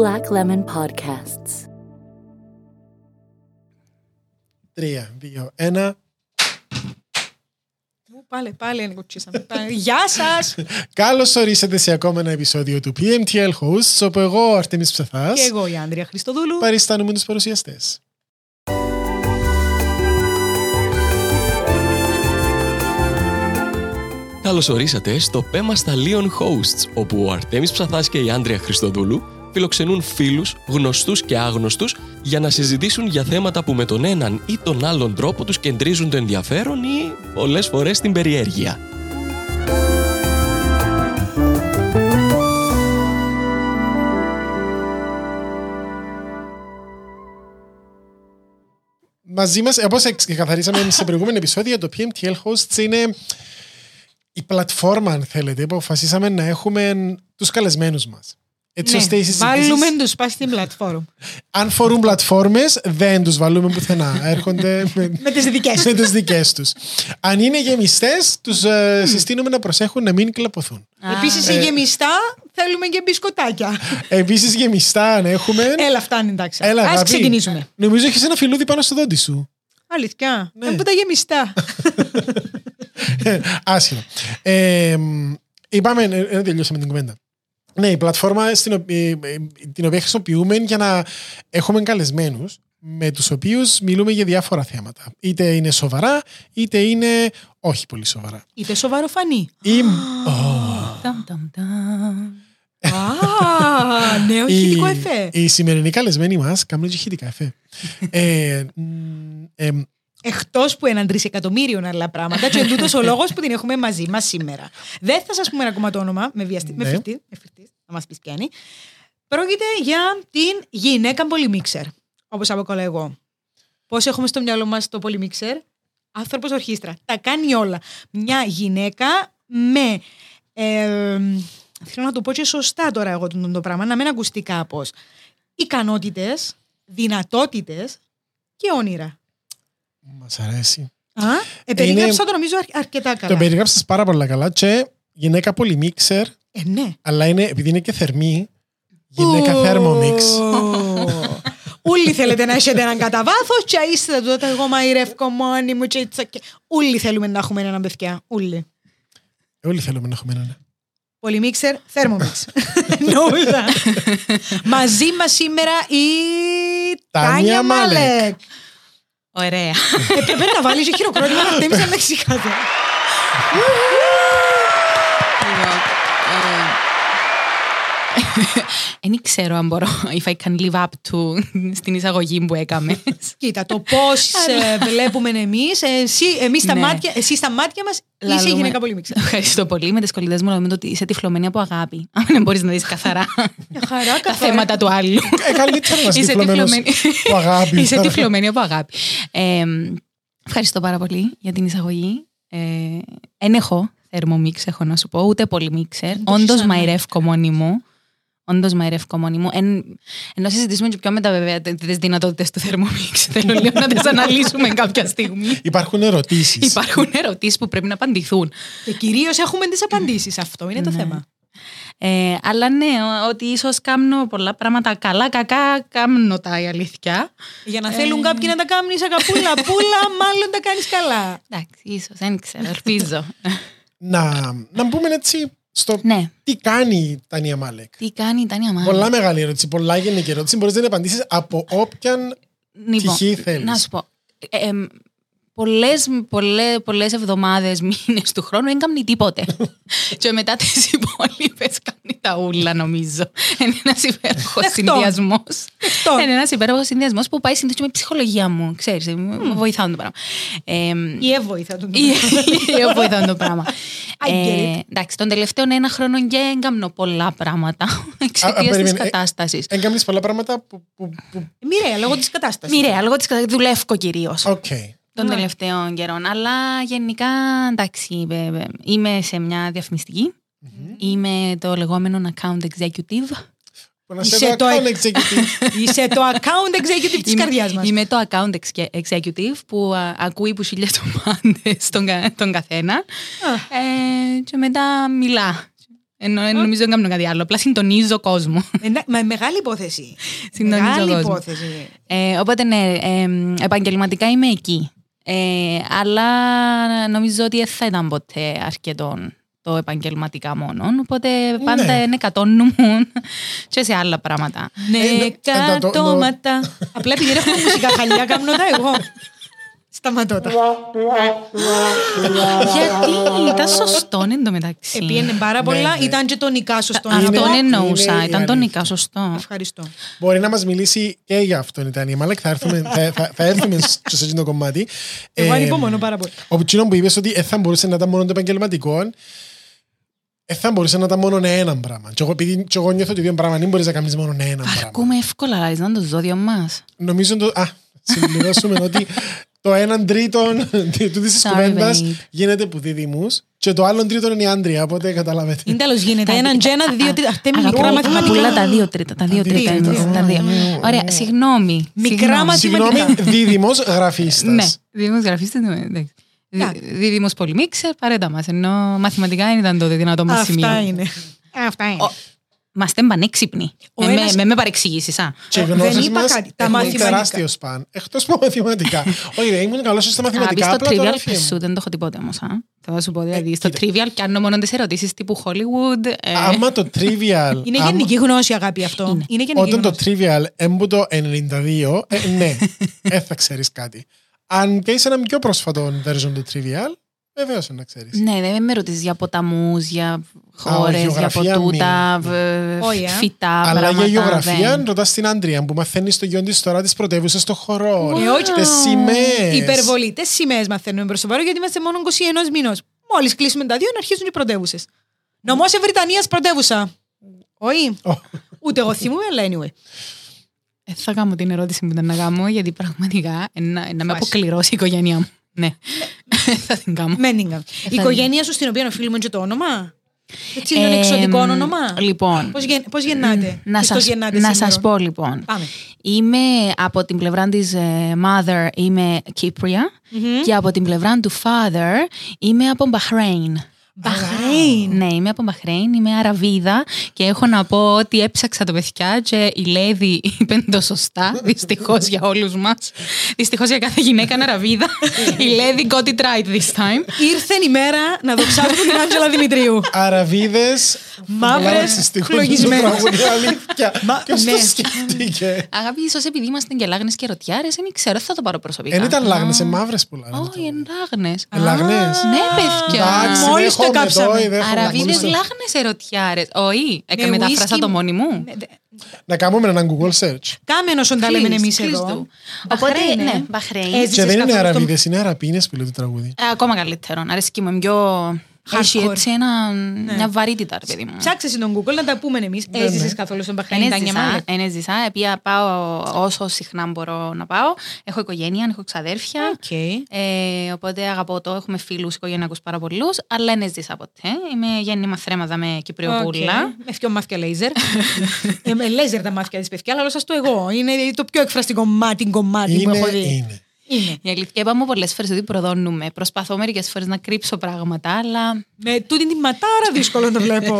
Black Lemon Podcasts. 3, 2, 1. Πάλι ανοικοτσίσαμε. Γεια σας! Καλώς ορίσατε σε ακόμα ένα επεισόδιο του PMTL Hosts, όπου εγώ ο Αρτέμις Ψαθάς και εγώ η Άντρια Χριστοδούλου παριστάνουμε τους παρουσιαστές. Καλώς ορίσατε στο πέμαστα Λίον Hosts, όπου ο Αρτέμις Ψαθάς και η Άντρια Χριστοδούλου φιλοξενούν φίλους, γνωστούς και άγνωστους για να συζητήσουν για θέματα που με τον έναν ή τον άλλον τρόπο τους κεντρίζουν το ενδιαφέρον ή πολλές φορές την περιέργεια. Μαζί μας, όπως ξεκαθαρίσαμε σε προηγούμενο επεισόδιο, το PMTL Hosts είναι η πλατφόρμα, αν θέλετε, που αποφασίσαμε να έχουμε τους καλεσμένους μας. Έτσι, ναι, βάλουμε τους πας στην πλατφόρμα. Αν φορούν πλατφόρμες, δεν τους βάλουμε πουθενά. Έρχονται με τις δικές τους. Αν είναι γεμιστές, τους συστήνουμε να προσέχουν να μην κλαποθούν. Επίσης, γεμιστά θέλουμε και μπισκοτάκια. Επίσης, γεμιστά να έχουμε. Έλα, φτάνει, εντάξει. Ας ξεκινήσουμε. Νομίζω έχεις ένα φιλούδι πάνω στο δόντι σου. Αλήθεια. Ναι. Πού τα γεμιστά. Άσχημα. Είπαμε να τελειώσαμε την κουβέντα. Ναι, η πλατφόρμα την οποία χρησιμοποιούμε για να έχουμε καλεσμένους με τους οποίους μιλούμε για διάφορα θέματα. Είτε είναι σοβαρά, είτε είναι όχι πολύ σοβαρά. Είτε σοβαροφανή. Νέο ηχητικό εφέ. Οι σημερινοί καλεσμένοι μας κάνουν ηχητικά εφέ. Εκτός που έναν 3 εκατομμύριων άλλα πράγματα, και εντούτος ο λόγος που την έχουμε μαζί μας σήμερα. Δεν θα σας πούμε ακόμα το όνομα, με φυρτή, να μας πεις ποια είναι. Πρόκειται για την γυναίκα πολυμίξερ, όπως αποκαλώ εγώ. Πώς έχουμε στο μυαλό μας το πολυμίξερ? Άνθρωπος ορχήστρα. Τα κάνει όλα. Μια γυναίκα με. Θέλω να το πω και σωστά τώρα εγώ το πράγμα, να μην ακουστεί κάπως. Ικανότητες, δυνατότητες και όνειρα. Μας αρέσει. Περιγράψα το νομίζω αρκετά καλά. Το περιγράψες πάρα πολύ καλά. Και γυναίκα πολυμίξερ. Ναι. Αλλά είναι, επειδή είναι και θερμή, γυναίκα θερμομίξ. Όλοι θέλετε να έχετε έναν κατά βάθος και είστε τότε εγώ μαϊρεύκω μόνοι μου. Όλοι θέλουμε να έχουμε έναν παιδιά. Όλοι θέλουμε να έχουμε έναν. Πολυμίξερ, θερμομίξ. Εννοούσα. Μαζί μας σήμερα η Τάνια Μάλεκ. Ωραία. Πρέπει να βάλεις και χειροκρότημα να φτέμεις αν έχεις κάτι. Δεν ξέρω αν μπορώ, if I can live up to, στην εισαγωγή που έκαμε. Κοίτα, το πώς βλέπουμε εμείς, εσύ στα μάτια μας είσαι η γυναίκα πολυμίξερ. Ευχαριστώ πολύ. Με τις κολλητές μου λέμε ότι είσαι τυφλωμένη από αγάπη. Αν δεν μπορείς να δεις καθαρά τα θέματα του άλλου. Καλύτερα να είσαι τυφλωμένη από αγάπη. Είσαι τυφλωμένη από αγάπη. Ευχαριστώ πάρα πολύ για την εισαγωγή. Ενέχω θερμομίξ, έχω να σου πω, ούτε πολυμίξερ. Όντως μαϊρεύκω μόνη μου. Ενώ συζητήσουμε και πιο μετά, βέβαια, τις δυνατότητες του θερμομίξ. Θέλω λίγο να τις αναλύσουμε κάποια στιγμή. Υπάρχουν ερωτήσεις που πρέπει να απαντηθούν. Και κυρίως έχουμε τις απαντήσεις. Αυτό είναι το θέμα. Αλλά ναι, ότι ίσως κάνω πολλά πράγματα καλά, κακά, κάνω τα η αλήθεια. Για να θέλουν κάποιοι να τα κάνουν σακαπούλα, πούλα, μάλλον τα κάνεις καλά. Εντάξει, ίσως, δεν ξέρω, ελπίζω. Να μπούμε έτσι. Ναι. Τι κάνει η Τάνια Μάλεκ? Πολλά μεγάλη ερώτηση, πολλά γενική ερώτηση. Μπορείς να απαντήσεις από όποιαν τυχή θέλεις. Να σου πω, πολλές εβδομάδες, μήνες του χρόνου δεν κάνει τίποτε. Και μετά τις υπόλοιπες κάνει τα ούλα, νομίζω. Είναι ένας υπέροχος συνδυασμός. Είναι ένας υπέροχος συνδυασμός που πάει συνήθως με ψυχολογία μου. Ξέρεις, με βοηθάνε το πράγμα. Ή εβοηθάνε το πράγμα. Εντάξει, τον τελευταίο 1 χρόνο και έγκαμνω πολλά πράγματα εξαιτίας της κατάστασης. Έγκαμνεις πολλά πράγματα που. Μοιραία, λόγω της κατάστασης. Δουλεύω κυρίως. Των τελευταίων καιρών. Αλλά γενικά, εντάξει, είμαι σε μια διαφημιστική. Είμαι το λεγόμενο account executive. Είσαι το account executive της καρδιάς μας. Είμαι το account executive που ακούει που χιλιάς ομάδες τον καθένα. Και μετά μιλά. Νομίζω δεν κάνω κάτι άλλο. Απλά συντονίζω κόσμο. Μεγάλη υπόθεση. Μεγάλη υπόθεση. Οπότε, ναι, επαγγελματικά είμαι εκεί. Αλλά νομίζω ότι δεν θα ήταν ποτέ αρκετό το επαγγελματικά μόνο. Οπότε πάντα είναι κατώνυμουν και σε άλλα πράγματα. Εκατώματα. Απλά επειδή έχω μουσικά χαλιά, κάνω τα εγώ. Σταματώ τα. Γιατί ήταν σωστό εντωμεταξύ. Επίενε πάρα πολλά, ήταν και τονικά σωστό. Αυτόν εννοούσα, ήταν τονικά σωστό. Ευχαριστώ. Μπορεί να μας μιλήσει και για αυτόν η Τάνια Μάλεκ, θα έρθουμε σε αυτό το κομμάτι. Εγώ ανυπομονώ πάρα πολύ. Ο Πιτσίνο που είπες ότι θα μπορούσε να ήταν μόνο το επαγγελματικό, θα μπορούσε να ήταν μόνο ένα πράγμα. Και εγώ νιώθω ότι δύο πράγμα, δεν μπορείς να κάνεις μόνο ένα πράγμα. Αρκούμε εύκολα, ήταν το ζώδιο μας. Νομίζω ότι το έναν τρίτον της κουβέντας γίνεται που δίδυμους και το άλλον τρίτον είναι η Άντρια, οπότε καταλαβαίνετε. Είναι τέλος γίνεται. Έναν και ένα, δύο τρίτα. Μικρά μαθηματικά. Πουλά τα δύο τρίτα. Ωραία, συγγνώμη. Μικρά μαθηματικά. Συγγνώμη, δίδυμος γραφίστας. Ναι, δίδυμος γραφίστας. Δίδυμος πολυμίξερ, παρέτα μας. Ενώ μαθηματικά δεν ήταν τότε δυνατό μας σημείο. Αυτά είναι. Είμαστε πανέξυπνοι. Με παρεξηγήσεις. Δεν είπα κάτι. Τα μαθηματικά. Τεράστιο σπαν. Εκτός από μαθηματικά. Όχι, δεν ήμουν καλός στα μαθηματικά. Στο trivial pursuit δεν το έχω τίποτα όμως. Θα σου πω δηλαδή. Στο trivial κάνω μόνο τις ερωτήσεις τύπου Hollywood. Άμα το trivial. Είναι γενική γνώση, αγάπη αυτό. Όταν το trivial έμποτο 92, ναι, θα ξέρεις κάτι. Αν και είσαι ένα πιο πρόσφατο version του trivial. Βεβαίως να ξέρεις. Ναι, δεν με ρωτήσεις για ποταμούς, για χώρες, για ποτούτα, φυτά. Αλλά για γεωγραφία ρωτάς την Άντρια που μαθαίνεις το γιο της τώρα της πρωτεύουσας των χωρών. Τις σημαίες. Υπερβολητές σημαίες μαθαίνουμε προς το παρόν γιατί είμαστε μόνο 21 μήνος. Μόλις κλείσουμε τα δύο να αρχίζουν οι πρωτεύουσες. Νομός Ευρυτανίας πρωτεύουσα. Όχι. Ούτε εγώ θυμούμαι, αλλά anyway. Θα κάνω την ερώτηση που ήταν να κάνω γιατί πραγματικά να με αποκληρώσει η οικογένειά μου. Ναι, θα την κάνω. Η οικογένεια σου στην οποία οφείλουμε και το όνομα. Έτσι είναι ένα εξωτικό όνομα. Λοιπόν, πώς γεννάτε. Να σας πω λοιπόν. Είμαι από την πλευρά της mother είμαι Κύπρια και από την πλευρά του father είμαι από Μπαχρέιν. Μπαχρέιν. Ναι, είμαι από Μπαχρέιν, είμαι Αραβίδα και έχω να πω ότι έψαξα το παιδιά και η Λέδη είπε το σωστά, δυστυχώς για όλους μας. Δυστυχώς για κάθε γυναίκα είναι Αραβίδα. Η Λέδη got it right this time. Ήρθε η μέρα να δοξάσουμε την Άντζελα Δημητρίου. Αραβίδες, μαύρες, φλογισμένες. Και ως το σκεφτήκε. Αγάπη, ίσως επειδή ήμασταν και λάγνες και ρωτιάρες, δεν ξέρω, θα το πάρω προσωπικά. Δεν ήταν λάγνες, είναι μαύρες που λένε. Όχι, είναι λάγνες. Λάγνες. Ναι, παιδιά. Αραβίδες λάχνες ερωτιάρες. Όχι, μετάφρασα το μόνη μου. Να κάνουμε έναν Google search. Κάμε όσον τα λέμε εμείς εδώ. Οπότε, ναι, Μπαχρέιν. Και δεν είναι Αραβίδες, είναι Αραπίνες που λέει το τραγούδι. Ακόμα καλύτερο, αρέσκει μου πιο... Έχει έτσι μια βαρύτητα, ρε παιδί μου. Ψάξε στον Google να τα πούμε εμείς. Έζησες καθόλου στον Μπαχρέιν? Εν έζησα, επειδή πάω όσο συχνά μπορώ να πάω. Έχω οικογένεια, έχω ξαδέρφια. Οπότε αγαπώ το, έχουμε φίλους οικογενειακούς πάρα πολλούς. Αλλά δεν έζησα ποτέ. Είμαι γέννημα θρέμαδα με Κυπριοπούλα. Έφυγε ο μάθηκε λέιζερ. Λέιζερ τα μάθηκε της παιδιά, αλλά σας το εγώ. Είναι το πιο εκφραστικό κομμάτι που έχω δει. Είπαμε πολλές φορές ότι προδώνουμε. Προσπαθώ μερικές φορές να κρύψω πράγματα, αλλά. Με τούτη τη ματάρα δύσκολο το βλέπω.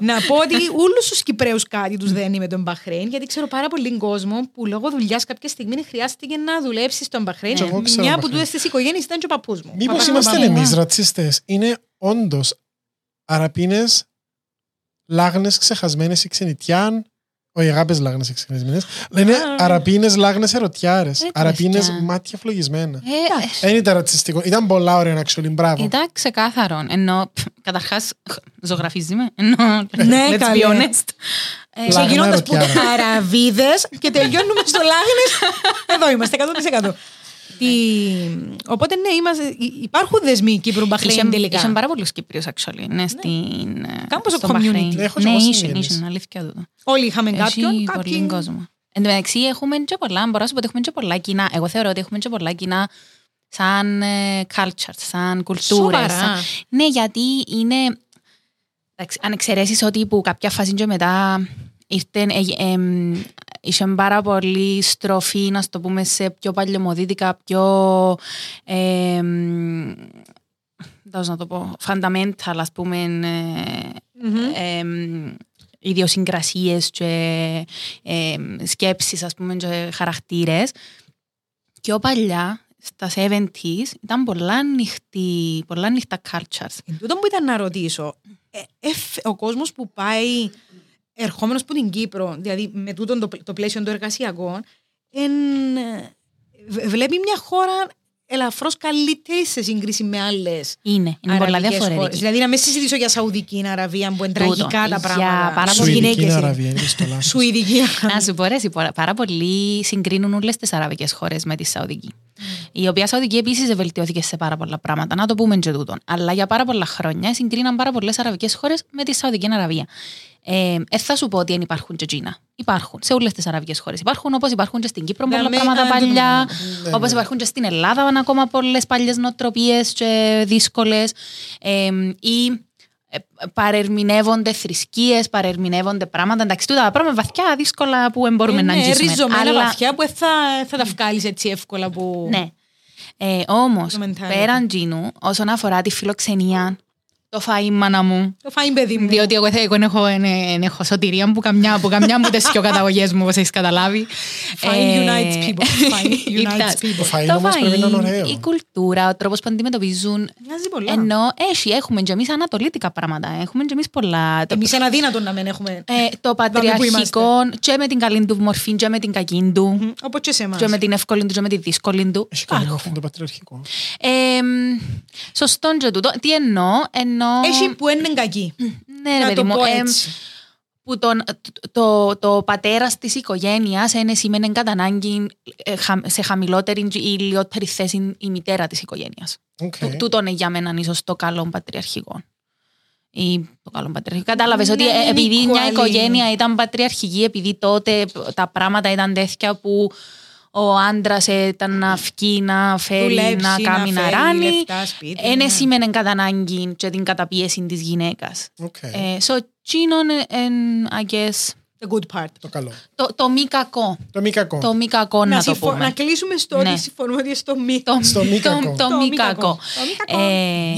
Να πω ότι όλους τους Κυπραίους κάτι τους δένει με τον Μπαχρέιν, γιατί ξέρω πάρα πολύ κόσμο που λόγω δουλειάς κάποια στιγμή χρειάστηκε να δουλέψει στον Μπαχρέιν. Μια που του έστειλε οικογένεια ήταν και ο παππούς μου. Μήπως είμαστε εμείς ρατσιστές? Είναι όντως Αραπίνες, λάγνες ξεχασμένες ή ξενιτιάν. Οι αγάπες λάγνες εξεγνισμένες. Λένε Αραπίνες λάγνες ερωτιάρες. Αραπίνες μάτια φλογισμένα. Δεν ήταν ρατσιστικό. Ήταν πολλά ωραία να αξιολύν. Μπράβο. Ήταν ξεκάθαρο. Ενώ καταρχάς ζωγραφίζει με. Ναι, let's be honest. Ξεκινώντας που Αραβίδες και τελειώνουμε στο λάγνες. Εδώ είμαστε 100%. Οπότε ναι, υπάρχουν δεσμοί Κύπρου Μπαχρέιν τελικά. Είχαν πάρα πολλούς Κύπριους actually. Ναι, στην Μπαχρέιν. Ναι, ήσουν αλήθεια εδώ. Όλοι είχαμε κάποιον, κάποιοι. Εν τω μεταξύ έχουμε και πολλά, μπορώ να σου πω ότι έχουμε και πολλά κοινά. Εγώ θεωρώ ότι έχουμε και πολλά κοινά σαν culture, σαν κουλτούρες. Ναι, γιατί είναι, αν εξαιρέσεις ότι που κάποια φάση και μετά ήρθαν... Είχε πάρα πολύ στροφή, να το πούμε, σε πιο παλιωμοδίτικα, πιο. Πώς να το πω, fundamental, ας πούμε, ιδιοσυγκρασίες και σκέψεις, ας πούμε, και χαρακτήρες. Και ο παλιά, στα 70s, ήταν πολλά ανοιχτά cultures. Εν τούτο που ήταν να ρωτήσω, ο κόσμος που πάει ερχόμενος από την Κύπρο, δηλαδή με τούτο το πλαίσιο των εργασιακών, βλέπει μια χώρα ελαφρώς καλύτερη σε σύγκριση με άλλες. Είναι πολλά διαφορετική. Δηλαδή να με συζητήσω για Σαουδική Αραβία που είναι τραγικά τα πράγματα. Σουηδική Αραβία. Σουηδική. Να σου πω, πάρα πολλοί συγκρίνουν όλες τις αραβικές χώρες με τη Σαουδική. Η οποία Σαουδική επίσης βελτιώθηκε σε πάρα πολλά πράγματα. Να το πούμε και τούτον. Αλλά για πάρα πολλά χρόνια συγκρίναν πάρα πολλές αραβικές χώρες με τη Σαουδική Αραβία. Θα σου πω ότι δεν υπάρχουν και Τζίνα. Υπάρχουν σε όλες τις αραβικές χώρες. Υπάρχουν, όπως υπάρχουν και στην Κύπρο πολλά πράγματα παλιά, όπως υπάρχουν και στην Ελλάδα ακόμα πολλές παλιές νοοτροπίες και δύσκολες. Ή παρερμηνεύονται θρησκείες, παρερμηνεύονται πράγματα. Εντάξει, τα πράγματα βαθιά, δύσκολα που μπορούμε να αγγίσουμε. Είναι ριζωμένα βαθιά που θα τα βγάλεις έτσι εύκολα. Ναι. Όμως, πέραν Τζίνου, όσον αφορά τη φιλοξενία. Το φαΐν, μάνα μου. Το φαΐν, παιδί μου. Διότι εγώ έχω σωτηρία που καμιά μου τες πιο καταγωγές μου, όπως έχεις καταλάβει. Fine unites people. Το φαΐν, η κουλτούρα, ο τρόπος που αντιμετωπίζουν. Μοιάζει πολλά. Ενώ έχουμε και εμείς ανατολίτικα πράγματα. Έχουμε και εμείς πολλά. Εμείς είναι αδύνατον να μην έχουμε. Το πατριαρχικό, και με την καλή του μορφή, και με την κακή του. Όπως και σε εμάς. Και με την εύκολη του, και με τη δύσκολη του. Έχει καλή μορφή το πατριαρχικό. Σωστόν και τούτο. Τι εννοώ. Έχει που είναι κακή. Ναι, να το πω έτσι. Που το πατέρας της οικογένειας σημαίνει κατά ανάγκη σε χαμηλότερη ή λιότερη θέση η μητέρα της οικογένειας. Okay. Τούτο είναι για μένα ίσως το καλό πατριαρχικό. Κατάλαβες ότι επειδή μια οικογένεια ήταν πατριαρχική, επειδή τότε τα πράγματα ήταν τέτοια που ο άντρας ήταν να φκεί, να φέρει, να κάνει, να ράνει. Ένα σήμαινε κατά ανάγκη και την καταπίεση της γυναίκας. So, τσίνον, I guess, the good part. Το καλό. Το μη κακό. Το μη κακό να το πούμε. Να κλείσουμε στο ότι συμφωνούμε ότι στο μη κακό. Το μη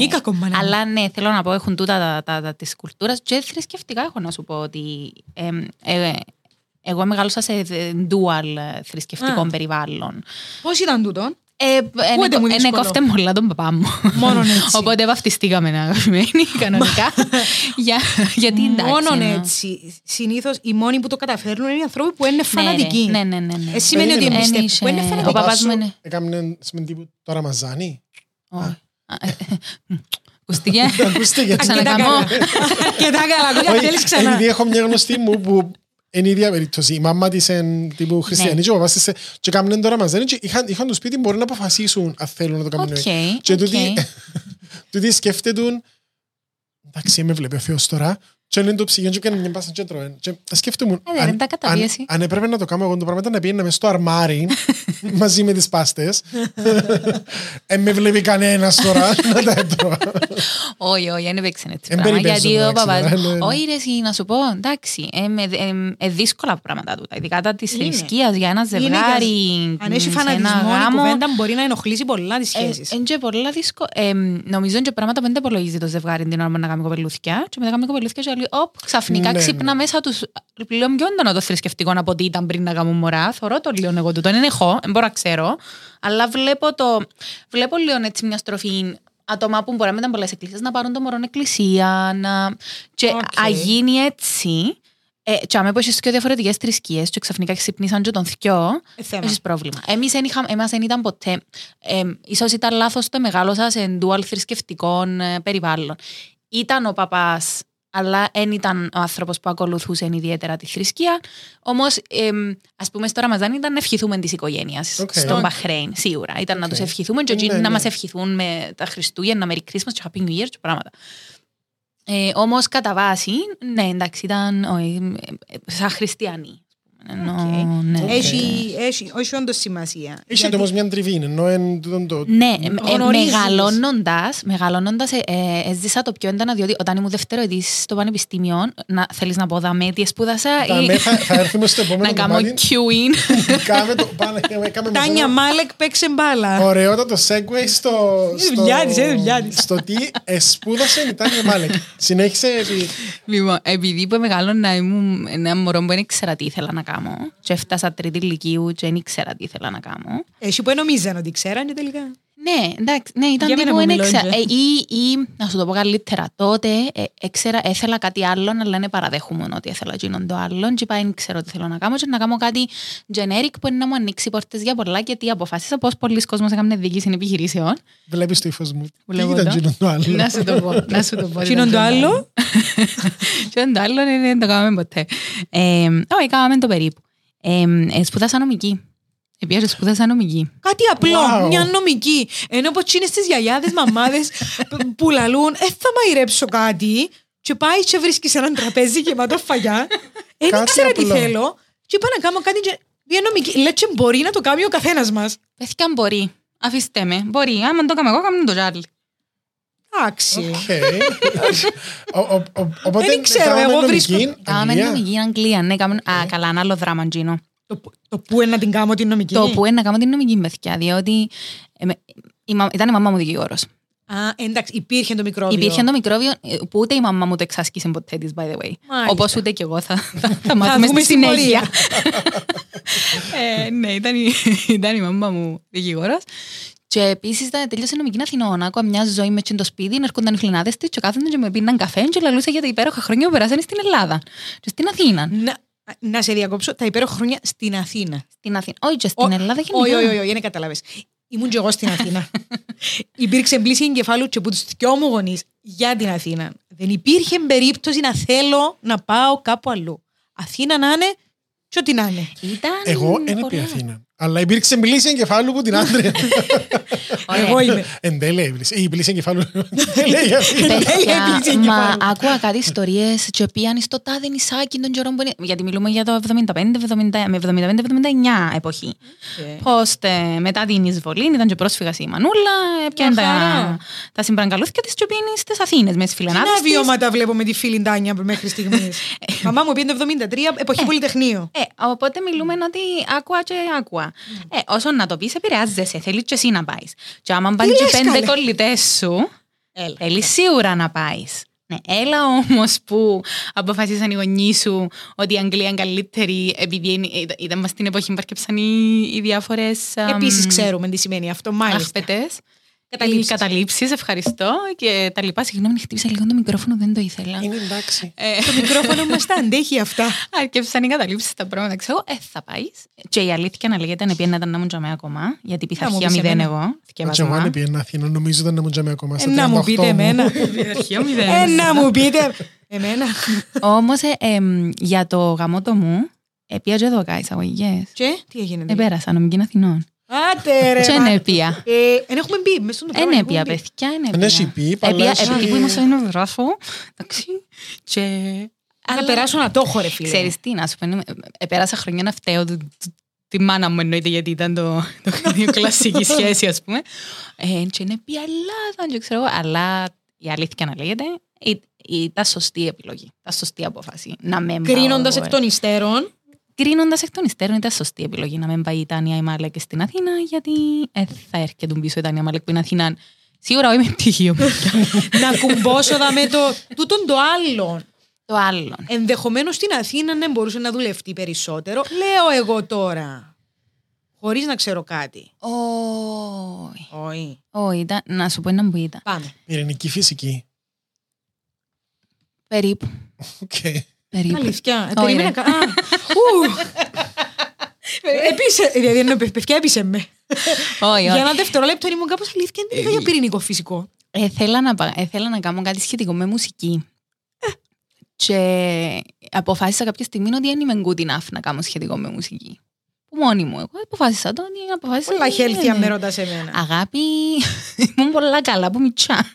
κακό. Αλλά ναι, θέλω να πω, έχουν τούτα της κουλτούρας. Και θρησκευτικά έχω να σου πω ότι εγώ μεγάλωσα σε dual θρησκευτικών περιβάλλον. Πώς ήταν τούτον? Ενεκόφτε μόλα τον παπά μου. Μόνον έτσι. Οπότε βαφτιστήκαμε να αγαπημένοι κανονικά. Γιατί εντάξει. Μόνον έτσι. Συνήθως οι μόνοι που το καταφέρνουν είναι οι ανθρώποι που είναι φανατικοί. Ναι. Εσύ σημαίνει ότι εμπιστεύουν που είναι φανατικοί. Ο παπάς σου έκαμε το Ραμαζάνι. Ακούστηκε. Ξανακαμώ. Αρκετά καλά. Επειδή έχω μια γνωστή μου που είναι η ίδια περίπτωση. Η μάμα της είναι τύπου χριστιανή και ο παπάς της και κάνουν τώρα μαζί και είχαν το σπίτι, μπορεί να αποφασίσουν αν θέλουν να το κάνουν. Και τούτοι σκέφτετουν, εντάξει με βλέπει ο Θεός τώρα, και λένε το ψυγείο και κάνουν μια πάσα και τρώεν. Τα σκέφτομαι, αν έπρεπε να το κάνω εγώ το πράγμα ήταν να πήγαινα μες στο αρμάρι μαζί με τις πάστες. Με βλέπει κανένας τώρα να τα έτρωα. Όχι, δεν παίξανε τις πράγματα. Γιατί ο παπάς, όχι ρε, να σου πω, εντάξει, δύσκολα πράγματα τούτα. Ειδικά τα της θρησκείας για ένα ζευγάρι. Αν έχει φανατισμό, η κουβέντα μπορεί να ενοχλήσει πολλά τις σχέσεις. Νομίζω είναι και πράγματα που δεν υπολογίζει το ζευγάρι την ώρα να κάνει κοπελούθηκια και μετά κάνει κοπελούθηκια. Ξαφνικά ξύπνα μέσα τους πλέον πιο έντονο το θρησκευτικό από ό,τι ήταν πριν να κάνω μωρά. Θωρώ το λίγο εγώ του. Δεν έχω, δεν μπορώ να ξέρω. Αλλά βλέπω λίγο έτσι μια στροφή άτομα που μπορεί να ήταν πολλές εκκλησίες να πάρουν το μωρό εκκλησία. Και αγίνει έτσι. Και άμα έχεις και διαφορετικές θρησκείες, και ξαφνικά ξυπνήσαν και τον θκιό, έχεις πρόβλημα. Εμάς δεν ήταν ποτέ. Ίσως ήταν λάθος το μεγάλωσα σε dual θρησκευτικών περιβάλλον. Ήταν ο παπάς. Αλλά δεν ήταν ο άνθρωπος που ακολουθούσε ιδιαίτερα τη θρησκεία. Όμως, ας πούμε, στο Ραμαζάν ήταν να ευχηθούμε της οικογένειας. Στον Μπαχρέιν, σίγουρα. Ήταν να τους ευχηθούμε και να μας ευχηθούν με τα Χριστούγεννα, Merry Christmas και Happy New Year και πράγματα. Όμως, κατά βάση, ναι, εντάξει, ήταν σαν χριστιανοί. Όχι όντως σημασία. Έχει όμως μια τριβή. Ναι, μεγαλώνοντας έζησα το πιο έντονα, διότι όταν ήμουν δευτεροετής στο πανεπιστήμιο, θέλεις να πω δαμέ τι σπούδασα ή να κάνω queuing. Τάνια Μάλεκ, παίξε μπάλα. Ωραιότατο segue στο τι σπούδασε η Τάνια Μάλεκ. Συνέχισε. Λοιπόν, επειδή που μεγαλώνα ήμουν ένα μωρό που ήξερα τι ήθελα να κάνω. Και έφτασα τρίτη ηλικίου και δεν ήξερα τι ήθελα να κάνω. Εσύ που νομίζαν ότι ξέρανε τελικά. Ναι, εντάξει, ναι, ήταν τίποτα που δεν ήξερα. Ή, να σου το πω καλύτερα, τότε έθελα κάτι άλλο, αλλά δεν παραδέχομαι ότι έθελα εκείνον το άλλο. Και είπα, δεν ξέρω τι θέλω να κάνω. Και να κάνω κάτι generic που είναι να μου ανοίξει πόρτες για πολλά. Γιατί αποφάσισα πως πολλοί κόσμος έκαναν διοίκηση επιχειρήσεων. Βλέπεις το ύφος μου. Τι ήταν εκείνον το άλλο. Να σου το πω. Εκείνον το άλλο. Εκείνον το άλλο δεν το κάναμε ποτέ. Όχι, κάναμε το περίπου. Σπουδάσα νομική. Επειδή σπουδάσα νομική. Κάτι απλό, wow. Μια νομική. Ενώ πως είναι στις γιαγιάδες, μαμάδες που λαλούν, θα μαϊρέψω κάτι. Και πάει και βρίσκει σε έναν τραπέζι γεμάτο φαγιά. Δεν ξέρω τι θέλω. Και είπα να κάνω κάτι. Μια νομική. Λέτσε μπορεί να το κάνει ο καθένας μας. Πέθηκε αν μπορεί. Αφήστε με. Μπορεί. Άμα το κάνω εγώ, κάνω το Τζάρλι. Εντάξει. Δεν ξέρω. Εγώ βρίσκω. Κάναμε νομική Αγγλία. Ναι, καλά, ένα άλλο δράμα Τζίνο. Το που είναι να την κάνω την νομική. Το που είναι να κάνω την νομική μεθιά, διότι ήταν η μαμά μου δικηγόρος. Α, εντάξει, υπήρχε το μικρόβιο. Υπήρχε το μικρόβιο που ούτε η μαμά μου το εξάσκησε ποτέ της, by the way. Όπως ούτε και εγώ θα μάθουμε στη συνέχεια. Ναι, ήταν η μαμά μου δικηγόρος. Και επίσης τελείωσε η νομική Αθηνών. Άκουα μια ζωή με το σπίτι, έρχονταν οι φιλενάδες της και κάθονταν και με πίναν καφέ και λαλούσα για τα υπέροχα χρόνια που περάσανε στην Ελλάδα και στην Αθήνα. Να σε διακόψω, τα υπέροχα χρόνια στην Αθήνα. Στην Αθήνα. Όχι, και στην Ελλάδα γενικά. Όχι, δεν καταλάβες. Ήμουν και εγώ στην Αθήνα. Υπήρξε πλήση εγκεφάλου και από τους δυο μου γονείς για την Αθήνα. Δεν υπήρχε περίπτωση να θέλω να πάω κάπου αλλού. Αθήνα να είναι, και ό,τι να είναι. Εγώ δεν πήγα Αθήνα. Αλλά υπήρξε πλήση εγκεφάλου από την Άντρια. Εγώ είμαι. Εν τέλει η πλήση εγκεφάλου. Μα ακούω κάτι ιστορίες και πήγαν στο τάδε νησάκι των γερών που είναι. Γιατί μιλούμε για το 75-79 εποχή. Πώς μετά την εισβολή ήταν και πρόσφυγα η Μανούλα, έπιαν τα συμπραγκαλούθηκια της και πήγαν στις Αθήνες με τις φιλενάδες της. Τι βιώματα βλέπω με τη φίλη Τάνια μέχρι στιγμής. Μαμά μου πήγαινε 73 εποχή πολυτεχνείο. Οπότε μιλούμε ότι άκουα και άκουα. Όσον να το πεις, επηρεάζεσαι. Θέλεις και εσύ να πάεις. Και άμα πάνε και πέντε κολλητές σου, θέλεις σίγουρα να πάεις. Ναι, έλα όμως που αποφασίσαν οι γονείς σου ότι η Αγγλία είναι καλύτερη, επειδή ήταν μας την εποχή που υπάρκεψαν οι διάφορες. Επίσης ξέρουμε τι σημαίνει αυτό, μάλιστα. Αχπετές. Καταλήψεις, ευχαριστώ και τα λοιπά. Συγγνώμη, χτύπησα λίγο το μικρόφωνο, δεν το ήθελα. Είναι εντάξει. Το μικρόφωνο μας τα αντέχει αυτά. Αρκεύσαν οι καταλήψεις τα πράγματα. Ξέρω, θα πάει. Και η αλήθεια να λέγεται να πιέναν να μου τζαμέ ακόμα, γιατί πειθαρχία μηδέν εγώ. Και εγώ αν πιέναν Αθήνα, νομίζω ήταν να μου τζαμέ ακόμα. Να μου πείτε εμένα. Να μου πείτε εμένα. Όμως για το γαμότο μου, πιάζω εδώ κάτι εισαγωγικέ. Και τι έγινε. Επέρασα Νομική Αθηνών. Άτε ρε! Ενέπεια. Εν έχουμε μπει μέσα στον πράγμα. Ενέπεια, παιδιά, ενέπεια. Επειδή ήμουν σε έναν γράφο, εντάξει, και... Αλλά περάσω να το έχω ρε φίλε. Ξέρεις τι, να σου πω, πέρασα χρόνια να φταίω τη μάνα μου εννοείται γιατί ήταν το κλασική σχέση ας πούμε. Και ενέπεια Ελλάδα, δεν ξέρω, αλλά η αλήθεια να λέγεται, ήταν σωστή επιλογή, ήταν σωστή απόφαση. Κρίνοντας εκ των υστέρων. Κρίνοντας εκ των υστέρων, ήταν σωστή επιλογή να μην πάει η Τάνια η Μάλεκ στην Αθήνα, γιατί θα έρχεται πίσω η Τάνια Μάλεκ που είναι Αθήνα. Σίγουρα όχι με πτυχίο. Να κουμπώσω με τούτον το άλλον. Το άλλον. Ενδεχομένως στην Αθήνα δεν μπορούσε να δουλευτεί περισσότερο. Λέω εγώ τώρα. Χωρίς να ξέρω κάτι. Όχι. Όχι. Να σου πω έναν που ήταν. Πάμε. Ειρηνική φυσική. Περίπου. Αλήθεια, περίμενα καλά. Επίσης, παιδιά, έπεισε με. Για ένα δευτερόλεπτο ήμουν κάπως αλήθεια, δεν είχα για πυρηνικό φυσικό. Ήθελα να κάνω κάτι σχετικό με μουσική. Και αποφάσισα κάποια στιγμή ότι δεν είμαι good enough να κάνω σχετικό με μουσική. Μόνη μου, εγώ αποφάσισα το. Πολλά χέλθια με ρωτάς εμένα. Αγάπη, ήμουν πολλά καλά από μητσά.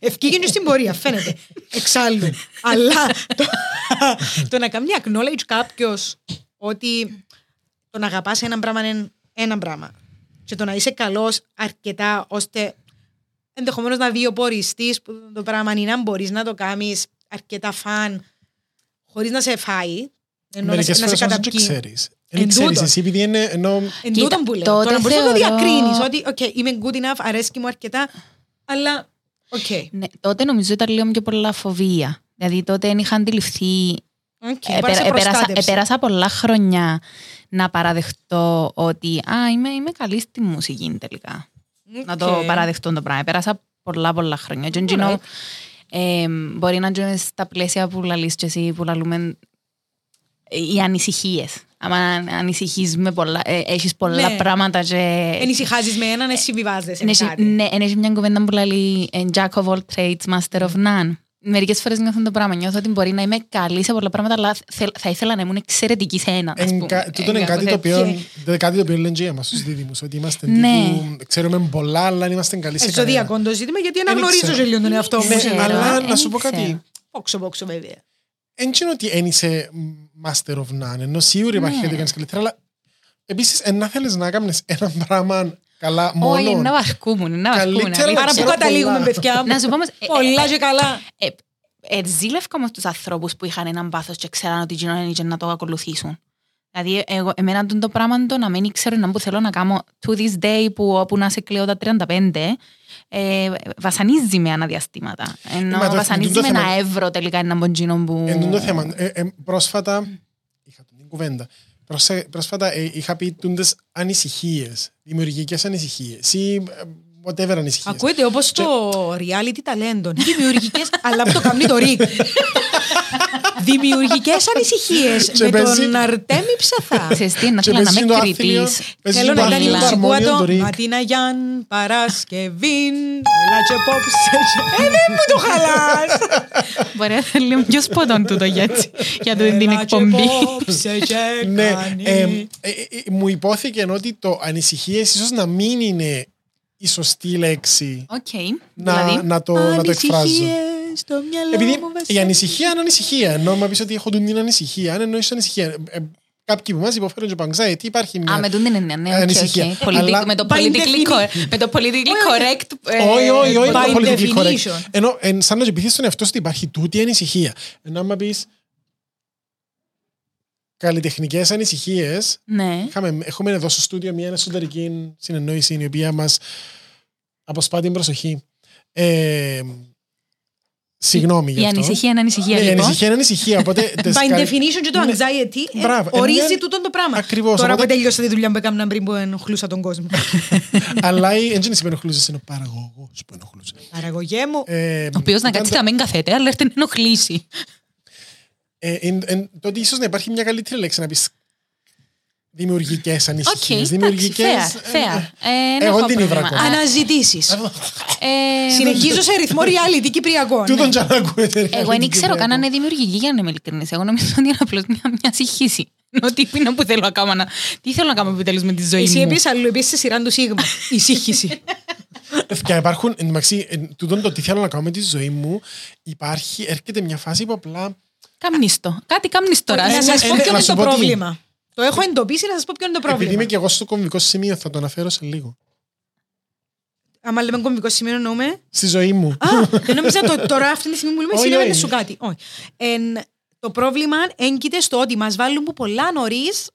Ευκήγενε στην πορεία, φαίνεται. Εξάλλου. Αλλά Το να κάνει acknowledge κάποιος ότι το να αγαπάς έναν πράγμα είναι ένα πράγμα. Και το να είσαι καλός αρκετά ώστε ενδεχομένως να βιοποριστείς που το πράγμα είναι αν μπορείς να το κάνεις αρκετά φαν χωρίς να σε φάει. Μερικές φορές όμως δεν ξέρεις. Δεν ξέρεις εσύ επειδή είναι ενώ... Εν τούτον που λέω. Το να μπορείς να το διακρίνεις ότι okay, είμαι good enough, αρέσκει μου αρκετά, αλλά okay. Ναι, τότε νομίζω ήταν λίγο και πολλά φοβία. Δηλαδή τότε είχα αντιληφθεί... Okay, επέρασα πολλά χρόνια να παραδεχτώ ότι είμαι καλή στη μουσική τελικά. Okay. Να το παραδεχτώ το πράγμα. Επέρασα πολλά χρόνια. Και, right. Μπορεί να γίνω στα πλαίσια που λαλείς και εσύ που λαλούμε οι ανησυχίες. Άμα ανησυχείς με πολλά, έχεις πολλά ναι. πράγματα και... Ενησυχάζεις με έναν, συμβιβάζεσαι με κάτι. Ναι, έχει μια κουβέντα που λέει «Jack of all trades, master of none». Μερικές φορές νιώθω το πράγμα. Νιώθω ότι μπορεί να είμαι καλή σε πολλά πράγματα, αλλά θα ήθελα να ήμουν εξαιρετική σε ένα. Τούτο είναι κάτι το οποίο λένε και μας τους δίδυμους, ότι είμαστε τύπου, ξέρουμε πολλά, αλλά είμαστε καλοί σε κανένα. Εσωδιακό το ζήτημα, γιατί αναγνωρίζω σε λίγο τον εαυτό μου. Αλλά να σου πω κάτι. Πόξο, βέβαια. Εν είναι ότι εν είσαι master of none, ενώ σίγουρα υπάρχει κάτι κάνεις καλύτερα, αλλά επίσης να θέλεις να κάνεις ένα πράγμα καλά μόνο. Όχι, να βασκούμουν. Άρα που καταλήγουμε, παιδιά μου. Να σου πω όμως, πολλά και καλά. Ζήλευκα όμως τους ανθρώπους που είχαν έναν πάθος και ξέραν ότι γίνονται και να το ακολουθήσουν. Δηλαδή, εμένα το πράγμα το να μην ξέρω να που θέλω να κάνω to this day που όπου να σε κλαίω τα 35, βασανίζει με αναδιαστήματα. Ενώ βασανίζει με ένα ευρώ τελικά έναν μποντζίνο που... Εν το θέμα, πρόσφατα, είχα την κουβέντα, πρόσφατα είχα πει τούντες ανησυχίες, δημιουργικές ανησυχίες ή whatever ανησυχίες. Ακούετε όπως το reality ταλέντων, δημιουργικές, αλλά που το κάνει το Ρίκ. Δημιουργικές ανησυχίες με τον Αρτέμι Ψαθά. Ξεστή, να θέλω να με κριτής. Θέλω να ήταν η μουσικούα το Ματίνα Γιάν, Παρασκευήν, Λάτσε Πόψε. Δεν μου το χαλάς. Μπορεί να θέλει πιο σπότον τούτο για την εκπομπή. Μου υπόθηκε ότι το ανησυχίες ίσως να μην είναι η σωστή λέξη να το εκφράζω. Επειδή η ανησυχία είναι ανησυχία. Ενώ μα πεις ότι έχω την ανησυχία, αν εννοείς ανησυχία. Κάποιοι που μας υποφέρουν και από anxiety υπάρχει μια ανησυχία. Με το politically correct. Όχι, το politically correct. Ενώ σαν να επιθέσεις στον εαυτό σου ότι υπάρχει τούτη ανησυχία. Ενώ άμα πεις καλλιτεχνικές ανησυχίες, έχουμε εδώ στο στούντιο μια εσωτερική συνεννόηση η οποία μας αποσπά την προσοχή. Συγγνώμη γι' αυτό. Η ανησυχία είναι ανησυχία, λοιπόν. Η ανησυχία είναι ανησυχία. By definition και το anxiety ορίζει τούτο το πράγμα. Ακριβώς. Τώρα που τελειώσα τη δουλειά που έκανα πριν που ενοχλούσα τον κόσμο. Αλλά δεν είναι που ενοχλούσες, είναι ο παραγωγός που ενοχλούσε. Παραγωγέ μου. Ο οποίος να κάτσει να μην καθέται, αλλά έρθει να ενοχλήσει. Τότε ίσως να υπάρχει μια καλύτερη λέξη να πεις δημιουργικές ανησυχίες. Θέα. Εγώ την υβρακώ. Αναζητήσεις. Συνεχίζω σε ρυθμό reality κυπριακό. Τούτον κι αν ακούετε. Εγώ δεν ξέρω καν αν είναι δημιουργική, για να είμαι ειλικρινής. Εγώ νομίζω ότι είναι απλώς μια συγχύση. Ότι είναι που θέλω να κάνω. Τι θέλω να κάνω επιτέλους με τη ζωή μου. Εσύ επίσης αλλού, επίσης στη σειρά του σίγμα. Η σύγχυση. Και υπάρχουν, εντωμεταξύ, τούτον το τι θέλω να κάνω με τη ζωή μου, υπάρχει, έρχεται μια φάση που απλά. Καμνίστο. Κάτι καμνίστο τώρα. Να σας πω ποιο είναι το πρόβλημα. Το έχω εντοπίσει, να σας πω ποιο είναι το πρόβλημα. Επειδή είμαι και εγώ στο κομβικό σημείο, θα το αναφέρω σε λίγο. Άμα λέμε κομβικό σημείο, εννοούμε. Στη ζωή μου. Νόμιζα τώρα αυτή τη στιγμή που λέμε, συνέβαινε σου κάτι. Το πρόβλημα έγκυται στο ότι μας βάλουν που πολλά νωρίς,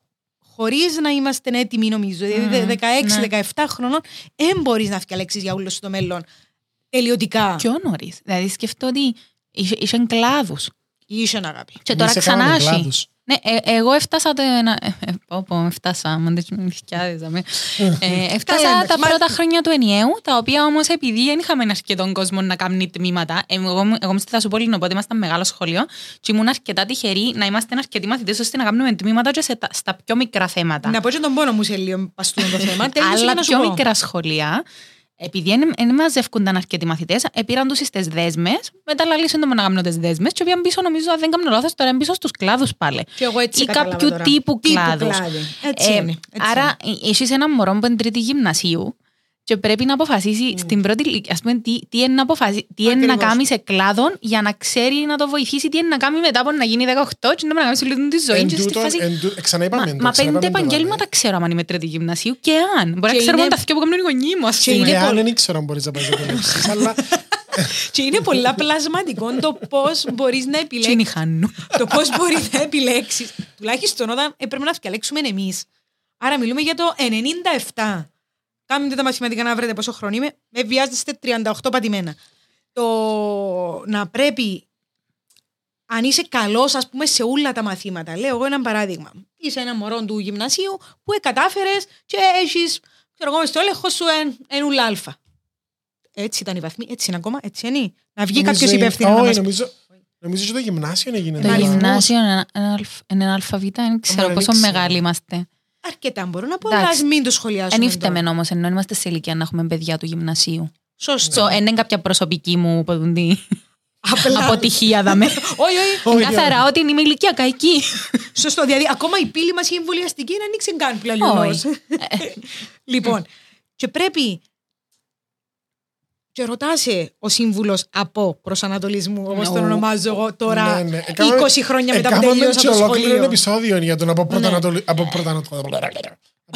χωρίς να είμαστε έτοιμοι, νομίζω. Δηλαδή, 16-17 χρονών, δεν μπορείς να φτιαλέξεις για όλο στο μέλλον. Τελειωτικά. Πιο νωρίς. Δηλαδή, σκεφτώ ότι είσαι κλάδους. Είσαι αγάπη. Και τώρα ξανά. Εγώ έφτασα τα πρώτα χρόνια του ενιαίου, τα οποία όμως επειδή δεν είχαμε αρκετών κόσμων να κάνουν τμήματα, εγώ θα σου πω λίγο, οπότε ήμασταν μεγάλο σχολείο και ήμουν αρκετά τυχερή να είμαστε αρκετοί μαθητές ώστε να κάνουμε τμήματα και στα πιο μικρά θέματα. Να πω και τον πόνο μου σε λίγο παστούν το θέμα. Αλλά πιο μικρά σχολεία, επειδή δεν μαζεύκονταν αρκετοί μαθητές, πήραν τους στις δέσμες, μεταλλαλήσαν το μοναγάμνο τις δέσμες και πήγαν πίσω, νομίζω, αν δεν κάνω λάθος, τώρα πίσω στους κλάδους πάλι. Και εγώ έτσι ή κάποιου τώρα. Τύπου κλάδους. Έτσι είναι. Άρα, εσύ είσαι ένα μωρό που είναι τρίτη γυμνασίου και πρέπει να αποφασίσει στην πρώτη, ας πούμε, τι είναι να αποφασίσει, τι είναι να κάνει σε κλάδων για να ξέρει να το βοηθήσει, τι είναι να κάνει μετά από να γίνει 18 και να κάνει σε λίγο τη ζωή. Μα 5 επαγγέλματα ξέρω αν είμαι τρίτη γυμνασίου και αν. Μπορεί να ξέρω μόνο τα αυτοί που κάνουν οι γονείς μου. Και αν δεν ήξερα αν μπορείς να πάρεις επαγγελματίες, αλλά... Και είναι πολλά πλασματικό το πώς μπορείς να επιλέξεις. Το πώς μπορείς να επιλέξεις. Τουλάχιστον όταν πρέπει να διαλέξουμε εμείς. Άρα μιλούμε για το 97. Κάνετε τα μαθηματικά να βρείτε πόσο χρόνο είμαι. Με βιάζεστε 38 πατημένα. Το να πρέπει, αν είσαι καλός, ας πούμε, σε όλα τα μαθήματα. Λέω εγώ ένα παράδειγμα. Είσαι ένα μωρό του γυμνασίου που κατάφερες και έχεις, ξέρω εγώ, στο έλεγχο σου ενούλα αλφα. Έτσι ήταν οι βαθμοί, έτσι είναι ακόμα, έτσι είναι. Να βγει κάποιος υπεύθυνος. Όχι, νομίζω ότι το γυμνάσιο είναι γυμνάσιο. Το γυμνάσιο είναι αλφαβήτα, δεν ξέρω πόσο μεγάλοι είμαστε. Αρκετά μπορώ να πω, αλλά ας μην το σχολιάσουμε. Εν φταίμε όμως, ενώ είμαστε σε ηλικία να έχουμε παιδιά του γυμνασίου. Σωστό. Εν είναι κάποια προσωπική μου αποτυχία, δαμε. Όχι. Καθαρά ότι είναι ηλικιακά εκεί. Σωστό. Δηλαδή, ακόμα η πύλη μας η εμβολιαστική να ανοίξει καν πλέον. Λοιπόν, και πρέπει. Και ρωτάσαι ο σύμβουλος από προσανατολισμού, όπως τον ονομάζω εγώ τώρα, 20 χρόνια μετά που τελείωσα το σχολείο. Έκαμε ολόκληρο επεισόδιο για τον από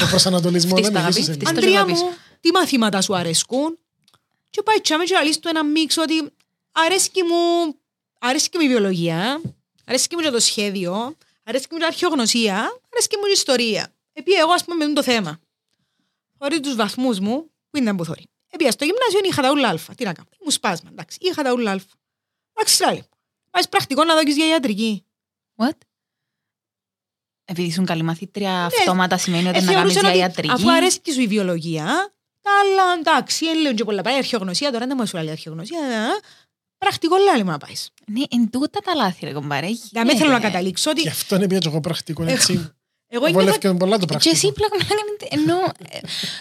προσανατολισμό. Αντρία μου, τι μαθήματα σου αρέσκουν? Και πάει τσάμε και λαλείς του ένα μίξ ότι αρέσκει μου η βιολογία, αρέσκει μου το σχέδιο, αρέσκει μου η αρχαιογνωσία, αρέσκει μου η ιστορία. Επειδή εγώ, ας πούμε, με το θέμα. Χωρίς τους βαθμούς μου, που είναι που θωρεί. Επειδή στο γυμνάσιο είχα τα ούλα αλφα. Τι να κάνω, μου σπάσμα, εντάξει, είχα τα ούλα αλφα. Αξιστράλη, πας πρακτικό να δώκεις για ιατρική. What? Επειδή ήσουν καλή μαθήτρια, αυτόματα σημαίνει ότι να κάνεις για ιατρική. Αφού αρέσκει σου η βιολογία, αλλά εντάξει, έλεγαν και πολλά πάει, αρχαιογνωσία, τώρα δεν μου έσου άλλη αρχαιογνωσία, πρακτικό λάλη μου να πάει. Ναι, εν τούτα τα λάθη, ρε κομπάρε. Δεν θέλω να καταλήξω ότι. Γι' αυτό είναι πια εγώ πρακτικό, έτσι. Εγώ βολεύτηκαν πολλά το πρακτικό. Και εσύ πλέον ενώ...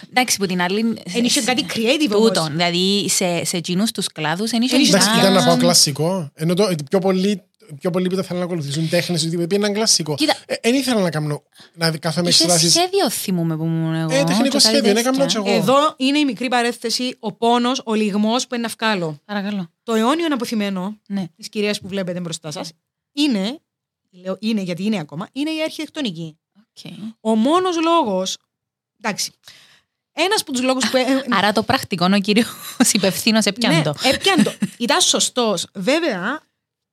Εντάξει, που την άλλη... Εν είσαι κάτι creative όμως. Δηλαδή, σε κοινούς τους κλάδους... Εντάξει, ήταν να πάω κλασικό. Ενώ πιο πολλοί που θέλουν να ακολουθήσουν τέχνες ή τίποτα, πήγαιναν κλασικό. Εν ήθελα να κάνω... Είχε σχέδιο, θυμούμαι που ήμουν εγώ. Τεχνικό σχέδιο, να έκανα και εγώ. Εδώ είναι η μικρή παρέθεση, ο πόνος, ο λυγμός που είναι αυκάλο. Παρακαλώ. Το αιώνιο αποθυμένο της κυρίας που βλέπετε μπροστά σας είναι, γιατί είναι ακόμα, είναι η αρχιτεκτονική. Okay. Ο μόνος λόγος. Εντάξει. Ένας από τους λόγους που. Άρα το πρακτικό, ο κύριος υπευθύνος έπιαντο. Έπιαντο. Ήταν σωστός. Βέβαια,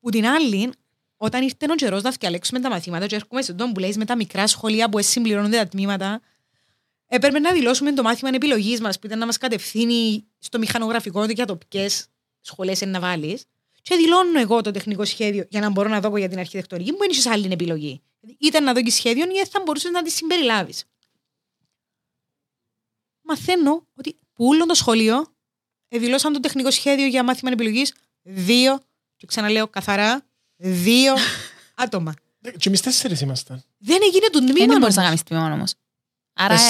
που την άλλη, όταν ήρθε ο καιρός να φτιάξουμε τα μαθήματα, και έρχομαι σε τον που λέει με τα μικρά σχολεία που συμπληρώνονται τα τμήματα, έπρεπε να δηλώσουμε το μάθημα επιλογής μας, που ήταν να μας κατευθύνει στο μηχανογραφικό, για το ποιες σχολές είναι να βάλεις. Και δηλώνω εγώ το τεχνικό σχέδιο για να μπορώ να δω για την αρχιτεκτονική, που είναι άλλη επιλογή. Ήταν να δω και σχέδιον ή θα μπορούσες να τη συμπεριλάβεις. Μαθαίνω ότι που όλο το σχολείο δηλώσαν το τεχνικό σχέδιο για μάθημα επιλογής 2, και ξαναλέω καθαρά, 2 άτομα. Και εμείς 4 ήμασταν. Δεν έγινε το τμήμα. Δεν μπορείς να κάνεις τμήμα όμως.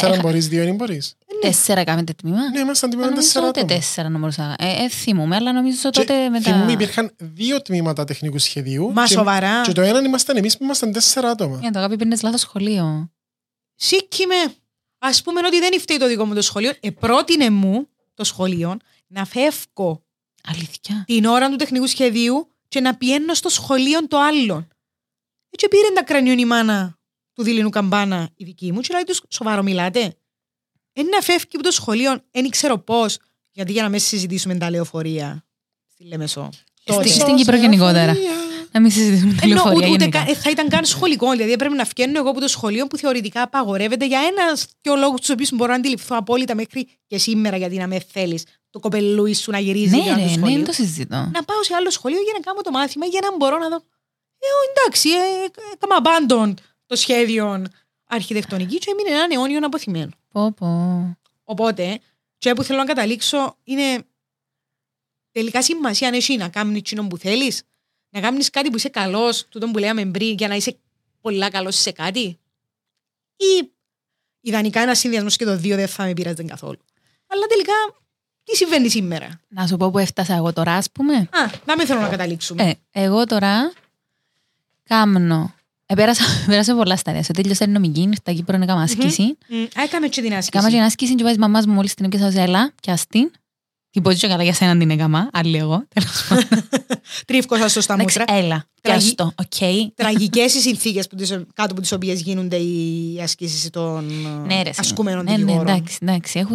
4 μπορείς, 2 δεν μπορείς. 4 κάνετε τμήμα. Ναι, ήμασταν τμήμα 4 άτομα. Θυμούμε, αλλά νομίζω τότε μετά. Θυμούμε, υπήρχαν 2 τμήματα τεχνικού σχεδίου. Μα σοβαρά. Και το έναν ήμασταν εμείς που ήμασταν 4 άτομα. Ναι, το αγάπη πήρνες λάθος σχολείο. Σήκημε. Ας πούμε ότι δεν φταίει το δικό μου το σχολείο. Πρότεινε μου το σχολείο να φεύγω. Αλήθεια. Την ώρα του τεχνικού σχεδίου και να πιένω στο σχολείο το άλλον. Έτσι πήρε τα κρανιόν η μάνα του Δίληνου Καμπάνα η δική μου, και λέει τους σοβαρό μιλάτε. Είναι να φεύγει από το σχολείο, δεν ξέρω πώς, γιατί για να μην συζητήσουμε τα λεωφορεία στη Λεμεσό. Στην Κύπρο γενικότερα. Να μην συζητήσουμε τα λεωφορεία. Ούτε θα ήταν καν σχολικό, δηλαδή πρέπει να φγαίνω εγώ από το σχολείο που θεωρητικά απαγορεύεται για ένας και ο λόγος τους οποίους μπορώ να αντιληφθώ απόλυτα μέχρι και σήμερα, γιατί να με θέλεις το κοπελούι σου να γυρίζει. Ναι, δεν το συζητώ. Να πάω σε άλλο σχολείο για να κάνω το μάθημα, για να μπορώ να δω. Εντάξει, έκανα abandon το σχέδιο αρχιτεκτονική και έμεινε έναν αιώνιο αποθυμένο. Οπότε, και που θέλω να καταλήξω είναι τελικά σημασία αν εσύ να κάνεις τσινόν που θέλεις, να κάνεις κάτι που είσαι καλός, τούτο που λέγαμε πριν, για να είσαι πολλά καλός σε κάτι, ή ιδανικά ένας συνδυασμός και το 2 δεν θα με πειράζει καθόλου. Αλλά τελικά, τι συμβαίνει σήμερα? Να σου πω που έφτασα εγώ τώρα, ας πούμε. Να μην θέλω να καταλήξουμε. Εγώ τώρα κάμνω Πέρασα πολλά στάδια. Σε τέλειωσα την νομική, στα Κύπρο έκαμε άσκηση. Έκαμε και την άσκηση. Έκαμε την άσκηση και πάει μαμάς μου μόλις την έπιασα ως έλα και αστήν. Την πόντζω καλά για σέναν την έκαμα, άλλη εγώ. Τρίφκωσα σωστά μούτρα. Έλα, πιάστο, οκ. Τραγικές οι συνθήκες κάτω από τις οποίες γίνονται οι ασκήσεις των ασκούμενων δικηγόρων. Εντάξει,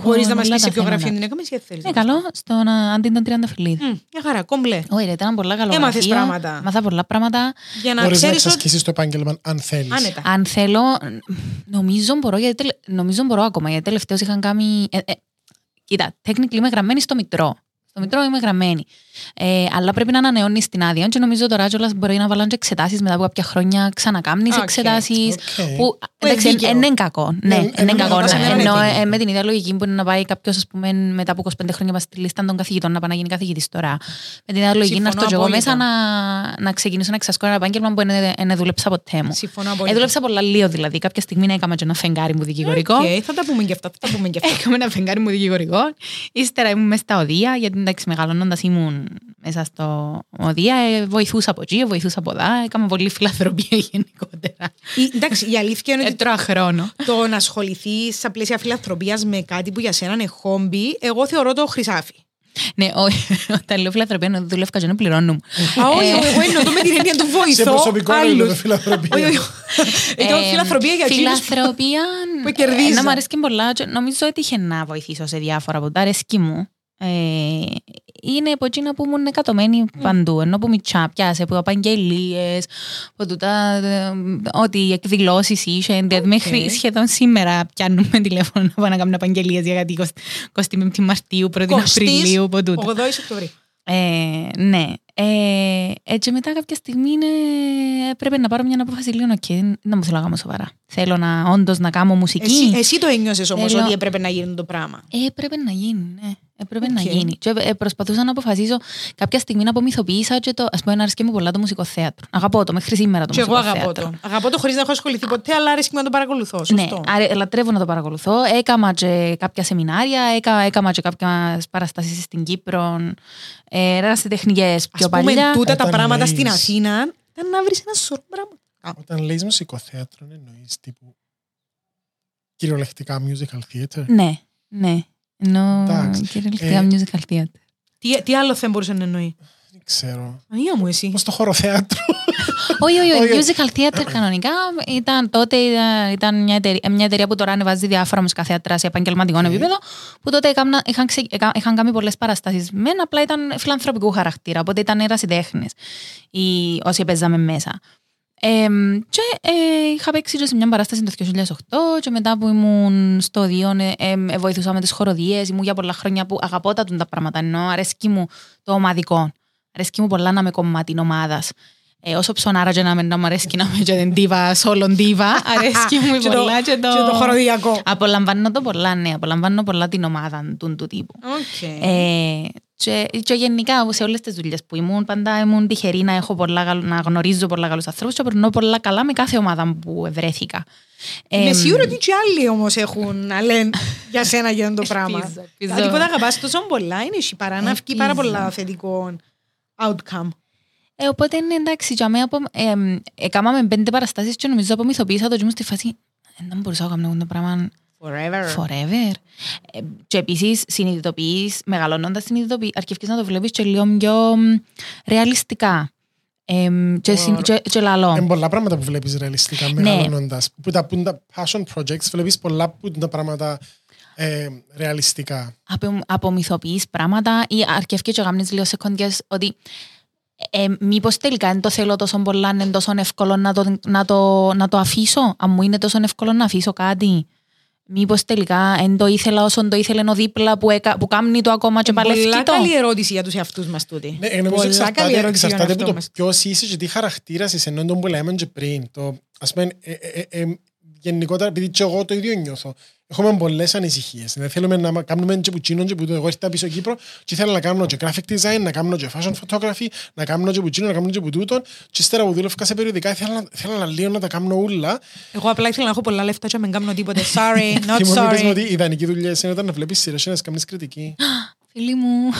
χωρίς να μας πεις σε ποιο γραφείο την έκαμε, γιατί θέλεις. Ναι, καλό, στον Αντί των Τριανταφυλλίδη. Μια χαρά, κομπλέ. Ωραία, ήταν πολλά καλό γραφείο. Έμαθες πράγματα. Μάθα πολλά πράγματα. Μπορείς να ασκήσεις το επάγγελμα αν θέλεις. Αν θέλω, νομίζω μπορώ ακόμα, γιατί τελευταίως είχαν κάνει. Κοίτα, τέχνικλη είμαι γραμμένη στο μητρό. Στο μητρό είμαι γραμμένη. Αλλά πρέπει να ανανεώνεις την άδεια. Και νομίζω τώρα κιόλας μπορεί να βάλουν εξετάσεις μετά από κάποια χρόνια. Ξανακάμνεις εξετάσεις. Που εντάξει, είναι κακό. Ναι, είναι κακό. Ενώ με την ίδια λογική που είναι να πάει κάποιος, ας πούμε, μετά από 25 χρόνια πας στη λίστα των καθηγητών να πάει να γίνει καθηγητής τώρα. Με την ίδια λογική να έρθω κι εγώ μέσα να ξεκινήσω να εξασκώ ένα επάγγελμα που δεν δούλεψα ποτέ μου. Δούλεψα πολλά λίγο δηλαδή. Κάποια στιγμή έκανα και ένα φεγγάρι μου δικηγορικό. Θα τα πούμε και αυτά. Έκανα ένα φεγγάρι μου δικηγορικό. Ύστερα ήμουν μέσα στα οδεία γιατί εντάξει, μεγαλώνοντας ήμουν μέσα στο οδεία, βοηθούσα από εκεί, βοηθούσα από εδώ, έκανα πολύ φιλανθρωπία γενικότερα. Εντάξει, η αλήθεια είναι ότι τρώω χρόνο. Το να ασχοληθείς στα πλαίσια φιλανθρωπίας με κάτι που για σένα είναι χόμπι, εγώ θεωρώ το χρυσάφι. Ναι, όταν λέω φιλανθρωπία, να δουλεύω και να πληρώνω. Όχι, εγώ εννοώ με την έννοια του βοηθού. Σε προσωπικό άλλο φιλανθρωπία. Φιλανθρωπία για εκείνους που κερδίζουν. Να μ' αρέσει και πολλά. Νομίζω ότι είχε να βοηθήσω σε διάφορα από τα αρέσκη μου. Είναι από εκείνα που ήμουν εκατωμένη παντού, ενώ από μητσά πιάσε, από απαγγελίες, από τούτα, ό,τι εκδηλώσεις είχε, μέχρι σχεδόν σήμερα πιάνουμε τηλέφωνο να πάω να κάνουμε απαγγελίες για κάτι 25 Μαρτίου, 1η Απριλίου, από τούτα. 8 Οκτωβρίου. Ναι. Έτσι μετά κάποια στιγμή πρέπει να πάρω μια απόφαση λίγο και να μου θέλω να κάνω σοβαρά. Θέλω να όντως να κάνω μουσική. Εσύ το ένιωσες όμως ότι έπρεπε να γίνει το πράγμα. Έπρεπε να γίνει, ναι. Έπρεπε να γίνει. Και προσπαθούσα να αποφασίσω κάποια στιγμή να απομυθοποιήσω και το. Ας πούμε, αρέσκει μου πολλά το μουσικό θέατρο. Αγαπώ το μέχρι σήμερα το μουσικό θέατρο. Και εγώ αγαπώ το. Αγαπώ το χωρίς να έχω ασχοληθεί ποτέ, αλλά αρέσκει μου να το παρακολουθώ. Σωστό. Ναι, λατρεύω να το παρακολουθώ. Έκαμα και κάποια σεμινάρια, έκαμα και κάποιες παραστάσεις στην Κύπρο, ερασιτεχνικές πιο παλιά. Ας πούμε, τούτα τα πράγματα στην Αθήνα ήταν να βρεις ένα σωρό πράγμα. Όταν λέει μουσικό θέατρο, εννοείς τύπου κυριολεκτικά musical theater. Ναι. Κυριολεκτικά musical theater. Τι άλλο θα μπορούσε να εννοεί? Δεν ξέρω. Ανία μου εσύ. Πώς το χώρο θέατρο. Όχι, musical theater κανονικά ήταν τότε μια εταιρεία που τώρα ανεβάζει διάφορα μουσικά θέατρα σε επαγγελματικό επίπεδο, που τότε είχαν κάνει πολλές παραστάσεις μεν, απλά ήταν φιλανθρωπικού χαρακτήρα, οπότε ήταν ερασιτέχνες όσοι παίζαμε μέσα. Και είχα παίξει σε μια παράσταση το 2008 και μετά που ήμουν στο Διόν βοηθούσα με τις χοροδίες, ήμουν για πολλά χρόνια που αγαπώ τα πράγματα, ενώ αρέσκει μου το ομαδικό, αρέσκει μου πολλά να είμαι κομμάτι ομάδας. Όσο ψωνάρα και να με αρέσκει να είμαι και την ντίβα, σόλον ντίβα, αρέσκει μου πολλά και το χοροδιακό. Απολαμβάνω το πολλά, ναι, απολαμβάνω πολλά την ομάδα του τύπου. Και γενικά σε όλες τις δουλειές που ήμουν, πάντα ήμουν τυχερή να γνωρίζω πολλά καλούς ανθρώπους και περνώ πολλά καλά με κάθε ομάδα που βρέθηκα. Είμαι σίγουρη ότι και άλλοι όμως έχουν να λένε για σένα για το πράγμα. Δηλαδή που τα αγαπάς τόσο πολλά, είναι εσύ παρά να βγει πάρα πολλά θετικό outcome. Οπότε εντάξει, έκαναμε 5 παραστάσεις και νομίζω απομυθοποίησα το και μου στη φάση δεν μπορούσα να κάνω το πράγμα forever. Και επίσης συνειδητοποιείς, μεγαλώνοντας συνειδητοποιείς, αρκευκείς να το βλέπεις και λίγο πιο ρεαλιστικά. Και λαλό. Είναι πολλά πράγματα που βλέπεις ρεαλιστικά μεγαλώνοντας. Που τα passion projects βλέπεις πολλά που τα πράγματα ρεαλιστικά. Απομυθοποιείς πράγματα ή αρκευκείς και γάμνεις λίγο σεκόντιες ότι μήπως τελικά δεν το θέλω τόσο πολλά, είναι τόσο εύκολο να το αφήσω, αν μου είναι τόσο εύκολο να αφήσω κάτι. Μήπως τελικά εν το ήθελα όσον το ήθελε ο δίπλα που κάμνει το ακόμα και παλεύκει το. Πολλά καλή ερώτηση για τους εαυτούς μας τούτη. Ναι, νομίζω εξαρτάται από το ποιος είσαι και τι χαρακτήρας είσαι, ενώ τον που λέμε και πριν. Ας πούμε, γενικότερα, επειδή και εγώ το ίδιο νιώθω, έχουμε πολλές ανησυχίες. Θέλουμε να κάνουμε και πουτσίνο και πουτο. Εγώ ήρθα πίσω Κύπρο και ήθελα να κάνω και graphic design, να κάνω και fashion photography, να κάνω και πουτσίνο, να κάνω και πουτούτον. Και ύστερα που δούλευκα σε περιοδικά, ήθελα λίγο να τα κάνω όλα. Εγώ απλά ήθελα να έχω πολλά λεφτά και να μην κάνω τίποτε. Sorry, not sorry. Θυμόμαι πες μου ότι η ιδανική δουλειά είναι όταν βλέπεις σειρές και να κάνεις κριτική. Φίλοι μου.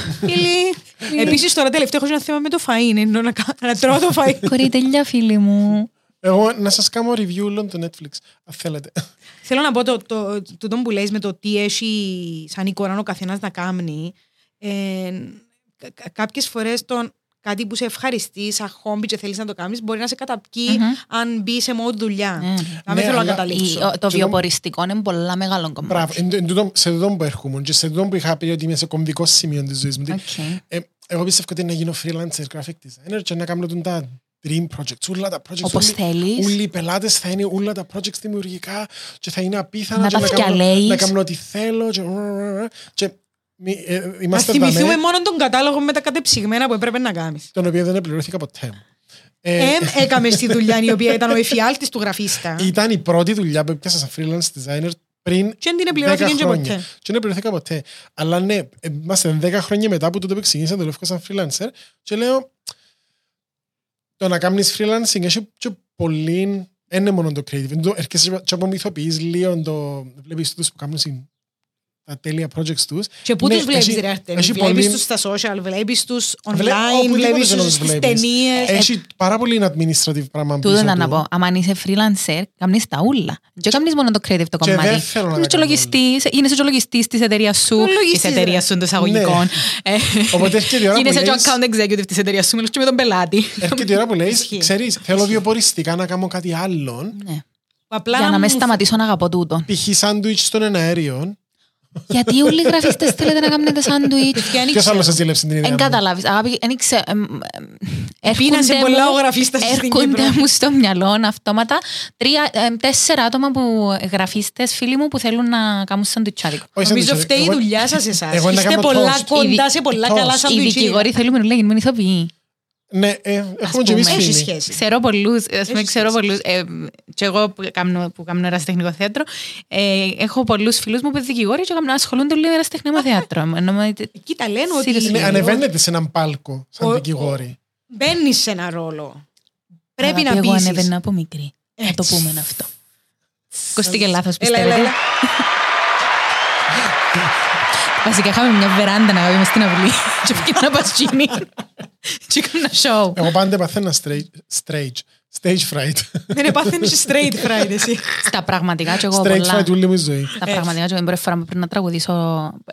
Επίσης τώρα τελευταίο έχω ένα θέμα με το φαΐ. Να τρώω το φαΐ. Κοριτελιά, φίλοι μου. Εγώ να σας κάνω review όλων το Netflix, αν θέλετε. Θέλω να πω το που λες με το τι έχει σαν εικόνα ο καθένας να κάνει. Κάποιες φορές κάτι που σε ευχαριστεί, σαν χόμπι και θέλεις να το κάνεις, μπορεί να σε καταπκεί αν μπει σε μόνο δουλειά. Να μην θέλω να καταλήξω. Το βιοποριστικό είναι πολλά μεγάλο κομμάτι. Μπράβο. Σε τούτο που έρχομαι και σε τούτο που είχα πει ότι είμαι σε κομβικό σημείο της ζωής μου. Εγώ πιστεύω ότι να γίνω freelancer graphic designer και να κάνω τα dream projects. Όλα τα projects. Όπως θέλεις. Όλοι οι πελάτες θα είναι όλα τα projects δημιουργικά και θα είναι απίθανα να κάνω ό,τι θέλω. Να θυμηθούμε μόνο τον κατάλογο με τα κατεψυγμένα που έπρεπε να κάνεις. Τον οποίο δεν επληρώθηκα ποτέ. Έκαμε στη δουλειά η οποία ήταν ο εφιάλτης του γραφίστα. Ήταν η πρώτη δουλειά που έπιασα σαν freelance designer πριν 10 χρόνια. Και δεν επληρώθηκα ποτέ. Αλλά ναι, είμαστε 10 χρόνια μετά από τότε που ξεκίνησα το λευκό σαν freelancer και λέω το να κάνεις freelancing έχει και πολύ, είναι μόνο το creative. Έρχεσαι και απομυθοποιείς λίγο το βλέπεις τους που κάνουν τα τέλεια projects τους. Και πού τους βλέπεις ρε Αρτέμι, βλέπεις τους στα social, βλέπεις τους online, βλέπεις τους στις ταινίες. Έχει πάρα πολύ administrative πράγμα πίσω του. Τούτο να πω, άμα είσαι freelancer, κάνεις τα ούλα. Και κάνεις μόνο το creative το κομμάτι. Και δεν θέλω να κάνω. Γίνεσαι και ο λογιστής της εταιρείας σου, της εταιρείας σου των εισαγωγικών. Οπότε έρχεται η ώρα που λες... Γίνεσαι και ο account executive της εταιρείας σου, μιλούς και με τον πελάτη. Έρχεται η ώρα που λες, ξέρεις, θέλω βιοποριστικά να κάνω κάτι άλλον. Για να με σταματήσω να αγαπώ τούτο. Π.χ. σάντουιτς στον αέριο. Γιατί όλοι οι γραφίστες θέλετε να κάνετε σάντουιτ. Ποιος άλλος σας διέλεψε την ιδέα μου. Εν καταλάβεις. Πίνασε πολλά ο γραφίστας στην Κύπρο. Έρχονται μου στο μυαλό αυτόματα 3-4 άτομα που γραφίστες φίλοι μου που θέλουν να κάνουν σαντουιτσάδικο. Νομίζω φταίει η δουλειά σας εσάς. Είστε πολλά κοντά σε πολλά καλά σαντουιτσίδια. Οι δικηγόροι θέλουμε να γίνουμε ηθοποιοί. Ναι, έχουμε και εμείς φίλοι. Ξέρω πολλούς, και εγώ που κάνω ερασιτεχνικό θέατρο, έχω πολλούς φίλους μου που είναι δικηγόροι και ασχολούνται λίγο ερασιτεχνικό θέατρο. Κοίτα, λένε ότι... Ανεβαίνετε σε έναν πάλκο σαν δικηγόροι. Μπαίνεις σε ένα ρόλο. Πρέπει να πείσεις. Εγώ ανεβαίνα από μικρή. Να το πούμε αυτό. Κοστήκε λάθος, πιστεύετε. Βασικά είχαμε μια βεράντα να βγούμε στην αυλή και πήγαινε ένα πασχίνι και έκανε ένα show. Εγώ πάντα παθαίνα stage fright. Δεν παθαίνεις straight fright εσύ. Στα πραγματικά και εγώ πολλά. Straight fright όλη μου η ζωή. Στα πραγματικά και εγώ πρώτη φορά πριν να τραγουδήσω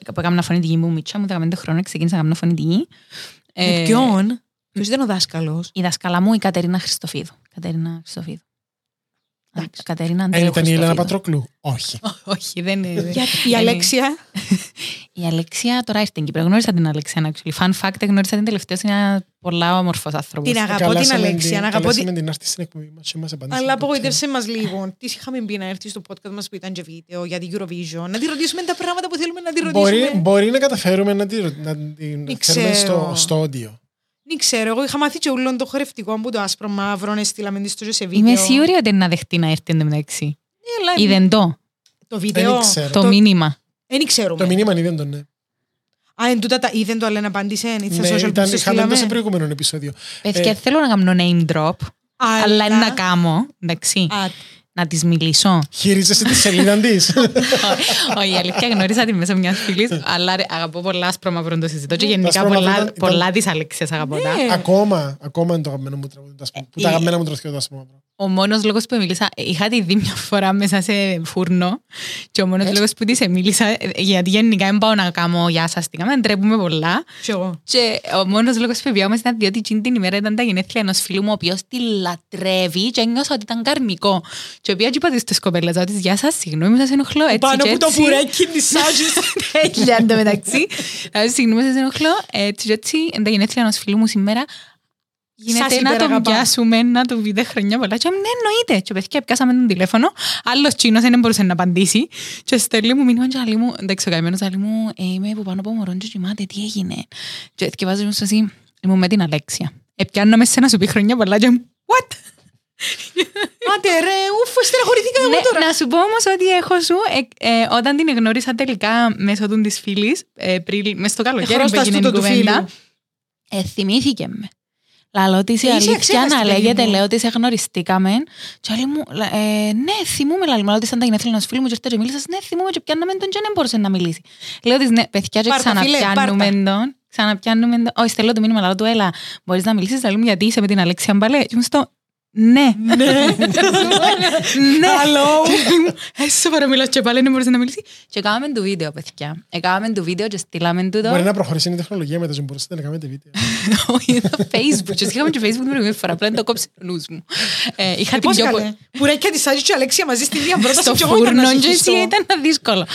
που έκανα να φωνητική μου μίτσα μου, 15 χρόνια ξεκίνησα να κάνω φωνητική. Ποιον? Ποιος ήταν ο δάσκαλος? Η δασκαλά μου η Κατερίνα Χριστοφίδου. Ήταν η Ελένα Πατροκλού. Όχι. Όχι, δεν είναι. Η Αλέξια. Η Αλέξια τώρα ήρθε στην Κύπρο. Γνώρισα την Αλέξια. Fun fact, γνώρισα την τελευταία. Είναι ένα πολλά όμορφο άνθρωπο. Την αγαπώ την Αλέξια. Καλέσαμε την άρτη στην εκπομπή μας. Αλλά απογοήτευσε μας λίγο. Της είχαμε πει να έρθει στο podcast μας που ήταν και βίντεο για την Eurovision. Να τη ρωτήσουμε τα πράγματα που θέλουμε να τη ρωτήσουμε. Μπορεί να καταφέρουμε να την ξέρουμε στο όντιο. Δεν ξέρω, εγώ είχα μάθει και ούλον το χορευτικό που το άσπρο μαύρο έστειλα με στο σε βίντεο. Είμαι σίγουρη ότι είναι να δεχτεί να έρθει εντάξει. Είδεν το βίντεο, το μήνυμα. Δεν ξέρουμε. Το μήνυμα είδεν το, ναι. Α, εν τούτα είδεν το, αλλά να απάντησε. Ναι, είχαμε το σε προηγούμενο επεισόδιο. Παιδιά, θέλω να κάνω name drop, αλλά να κάνω, εντάξει. Να της μιλήσω. Χειρίζεσαι τη σελίδα της. Όχι, η αλήθεια γνώρισα τη μέσα μιας φίλης, αλλά αγαπώ πολλά άσπρο-μαύρο το συζητώ και γενικά πολλά της Αλέξης αγαπώ. Ακόμα είναι το αγαπημένο μου τραγούδι το άσπρο-μαύρο. Ο μόνος λόγος που μίλησα, είχα τη δει μια φορά μέσα σε φούρνο και ο μόνος λόγος που της μίλησα, γιατί γενικά δεν πάω να κάνω γεια σας, με ντρέπουμε πολλά. Και ο μόνος λόγος που βιώμες ήταν διότι την ημέρα ήταν τα γενέθλια ενός φίλου μου, ο οποίος τη λατρεύει και ένιωσα ότι ήταν καρμικό. Και οποία είπα στις κοπέλες, ότι γεια σας, συγγνώμη σας ενοχλώ, έτσι πάνω και έτσι. Πάνω που το φουρέκι νησάζεις. Τέλεια, το μεταξύ. Συγγνώμη σας ενοχλώ, έτσι και έτσι, τα γενέθλια ενός φίλου μου σήμερα. Γίνεται να τον πιάσουμε, να του πείτε χρόνια πολλά. Και δεν εννοείται. Και παιδιά, πιάσαμε τον τηλέφωνο. Άλλος Τσίνος δεν μπορούσε να απαντήσει. Και στέλνει μου μήνυμα και άλλη μου. Εντάξει, ο καημένος άλλη μου, είμαι που πάνω από μωρόν και κοιμάται, τι έγινε. Και βάζω μου σωσή, ήμουν με την Αλέξια. Επιάνω μέσα να σου πει χρόνια πολλά και μου, what? Άτε ρε, ούφω, στεναχωρηθήκα εγώ τώρα. Να σου πω όμως ότι έχω σου, όταν την εγνώρισα τελικά μέσω του της φίλης, μες στο καλοκαίρι που έγινε η κουβέντα, θυμήθηκε με. Λαλώ ότι η αλήθεια να λέγεται, λέω ότι σε γνωριστήκαμε. Και όλοι μου, ναι, θυμούμε, λαλή μου, ότι σαν τα γενέθλια ενός φίλου μου και ήρθε και μίλησες, ναι, θυμούμε και πιάνναμε τον και δεν μπορούσε να μιλήσει. Λέω ότι ναι, παιδιά και ξαναπιάνουμε τον, όχι, στέλνω το μήνυμα, λαλώ του, έλα, μπορείς να μιλήσεις, λαλή μου, γιατί είσαι με την Αλέξια Μπαλέ. Και μου στο, Ναι. Ναι. Hello. Εσύ παραμιλάς και πάλι δεν μπορείς να μιλήσεις. Και κάναμε το βίντεο, παιδιά. Έκαναμε το βίντεο και στείλαμε το. Μπορεί να προχωρήσει η τεχνολογία μετά και μπορούσατε να κάνετε βίντεο. Όχι, είδα Facebook. Και είχαμε και Facebook την προηγούμενη φορά. Πλέον το κόψε ο νους μου. Είχα την πιο πολύ. Πουρέκια της Άντρια και Αλέξια μαζί στη μία πρόταση. Στο φούρνο και εσύ ήταν δύσκολο.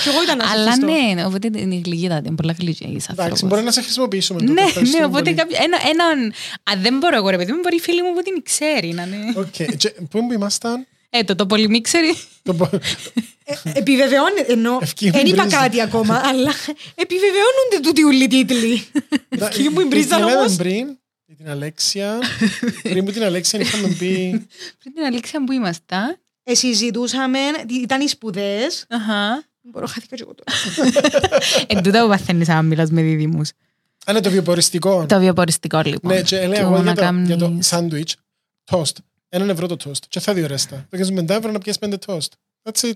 Αλλά ναι, οπότε είναι γλυκίδα. Είναι πολλά γλυκίδα. Εντάξει, μπορεί να σε χρησιμοποιήσουμε. Ναι, οπότε έναν. Αν δεν μπορώ εγώ, ρε παιδί μου, μπορεί η φίλη μου που την ξέρει να είναι. Πού ήμασταν? Το πολυμίξερι. Επιβεβαιώνεται, ενώ δεν είπα κάτι ακόμα, αλλά επιβεβαιώνονται τούτοι όλοι οι τίτλοι. Ευκή μου εμπρίζαν όμως. Την Αλέξια. Πριν που την Αλέξια είχαμε πει. Πριν την Αλέξια που ήμασταν. Συζητούσαμε, ήταν οι σπουδές. Μπορώ, χάθηκα και εγώ τώρα. Εν τούτα που παθαίνεις άμα μιλάς με δίδυμους. Α, ναι, το βιοποριστικό. Το βιοποριστικό, λοιπόν. Ναι, και έλεγα για το σάντουιτς, τόστ. €1 το toast και θα διορέστα. Το κάνεις με €5 να πιέσεις 5 toast. That's it.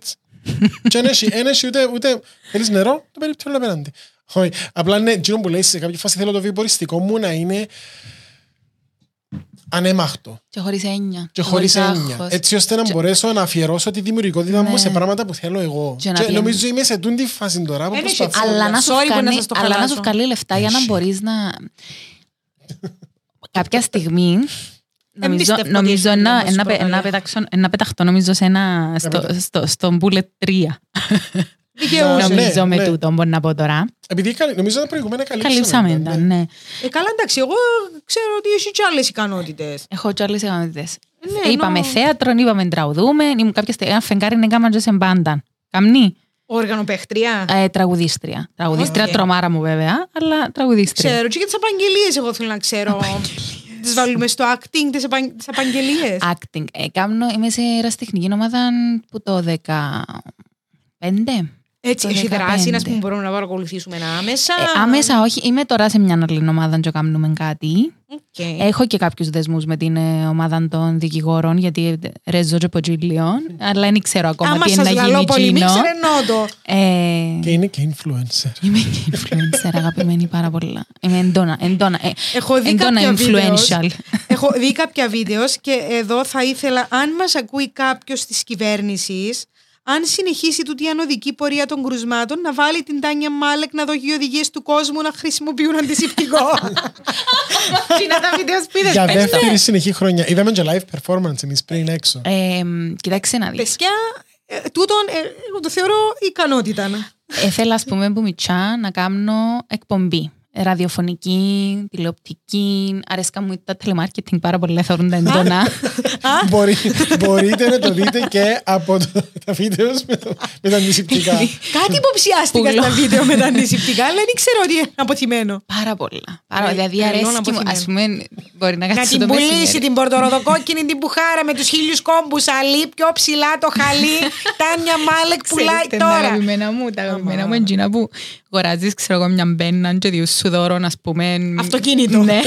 Και εν έχει ούτε θέλεις νερό, το περιπτώνει απέναντι. Όχι, απλά είναι εκείνο που λέει σε κάποια φάση θέλω το βιοποριστικό μου να είναι ανέμαχτο. Και χωρίς έννοια. Και χωρίς έννοια. Έτσι ώστε να μπορέσω να αφιερώσω τη δημιουργικότητα μου σε πράγματα που θέλω εγώ. Και νομίζω είμαι σε τούτη φάση τώρα που προσπαθώ. Αλλά να σου βγάλει λεφτά για να μπορείς να... Κάποια στιγμή. Νομίζω να πεταχτώ νομίζω στον Bullet 3. Νομίζω με τούτο μπορεί να πω τώρα. Επειδή νομίζω τα προηγούμενα καλύψαμε. Καλά, εντάξει, εγώ ξέρω ότι έχει και άλλες ικανότητες. Έχω και άλλες ικανότητες. Είπαμε θέατρο, είπαμε τραγουδούμε. Ένα φεγγάρι είναι κάμα και σε μπάντα. Καμνή. Οργανοπαίχτρια. Τραγουδίστρια. Τραγουδίστρια, τρομάρα μου βέβαια, αλλά τραγουδίστρια. Ξέρω και για τις απαγγελίες εγώ θέλω να ξέρω. Τις βάλουμε στο acting, τις απαγγελίες. Acting. Είμαι σε ερασιτεχνική ομάδα που το 15. Έτσι, έχει δράση, ας πούμε, μπορούμε να παρακολουθήσουμε άμεσα. Άμεσα, όχι. Είμαι τώρα σε μια άλλη ομάδα και κάνουμε κάτι. Okay. Έχω και κάποιους δεσμούς με την ομάδα των δικηγόρων, γιατί ρεζώ και ποτζιλίων, αλλά δεν ξέρω ακόμα τι είναι να γίνει. Άμα σας λαλώ πολύ, και είναι και influencer. Είμαι και influencer, αγαπημένη πάρα πολλά. Είμαι εντόνα influential. Έχω δει κάποια βίντεο και εδώ θα ήθελα, αν μας ακούει κάποιος της κυβέρνησης, αν συνεχίσει τούτη η ανωδική πορεία των κρουσμάτων, να βάλει την Τάνια Μάλεκ να δώσει οδηγίες του κόσμου να χρησιμοποιούν αντισηπτικό. Κοινά τα βίντεο σπίδες. Για δεύτερη συνεχή χρονιά. Είδαμε και live performance εμείς πριν έξω. Κοιτάξτε να δεις. Παιδιά, τούτον εγώ το θεωρώ ικανότητα. Θέλω, ας πούμε, που μητσά να κάνω εκπομπή. Ραδιοφωνική, τηλεοπτική. Αρέσκα μου τα telemarketing πάρα πολύ, θεωρούν τα εντονά. Μπορείτε να το δείτε και από τα βίντεο με τα αντισηπτικά. Κάτι υποψιάστηκα στα βίντεο με τα αντισηπτικά, αλλά δεν ξέρω ότι είναι αποτιμένο. Πάρα πολλά. Δηλαδή αρέσκει μου, ας πούμε, μπορεί να κάτσει το μεσημέρι. Να την πουλήσει την πορτοροδοκόκκινη την μπουχάρα με τους 1000 κόμπους, αλή, πιο ψηλά το χαλί. Τάνια Μάλεκ πουλάει τώρα. Τα αγαπημένα μου, τα αγαπημένα μου εντζίνα που αγοράζεις, ξέρω εγώ, μια μπέννα και διούς σου δώρο, ας πούμε... Αυτοκίνητο. Ναι.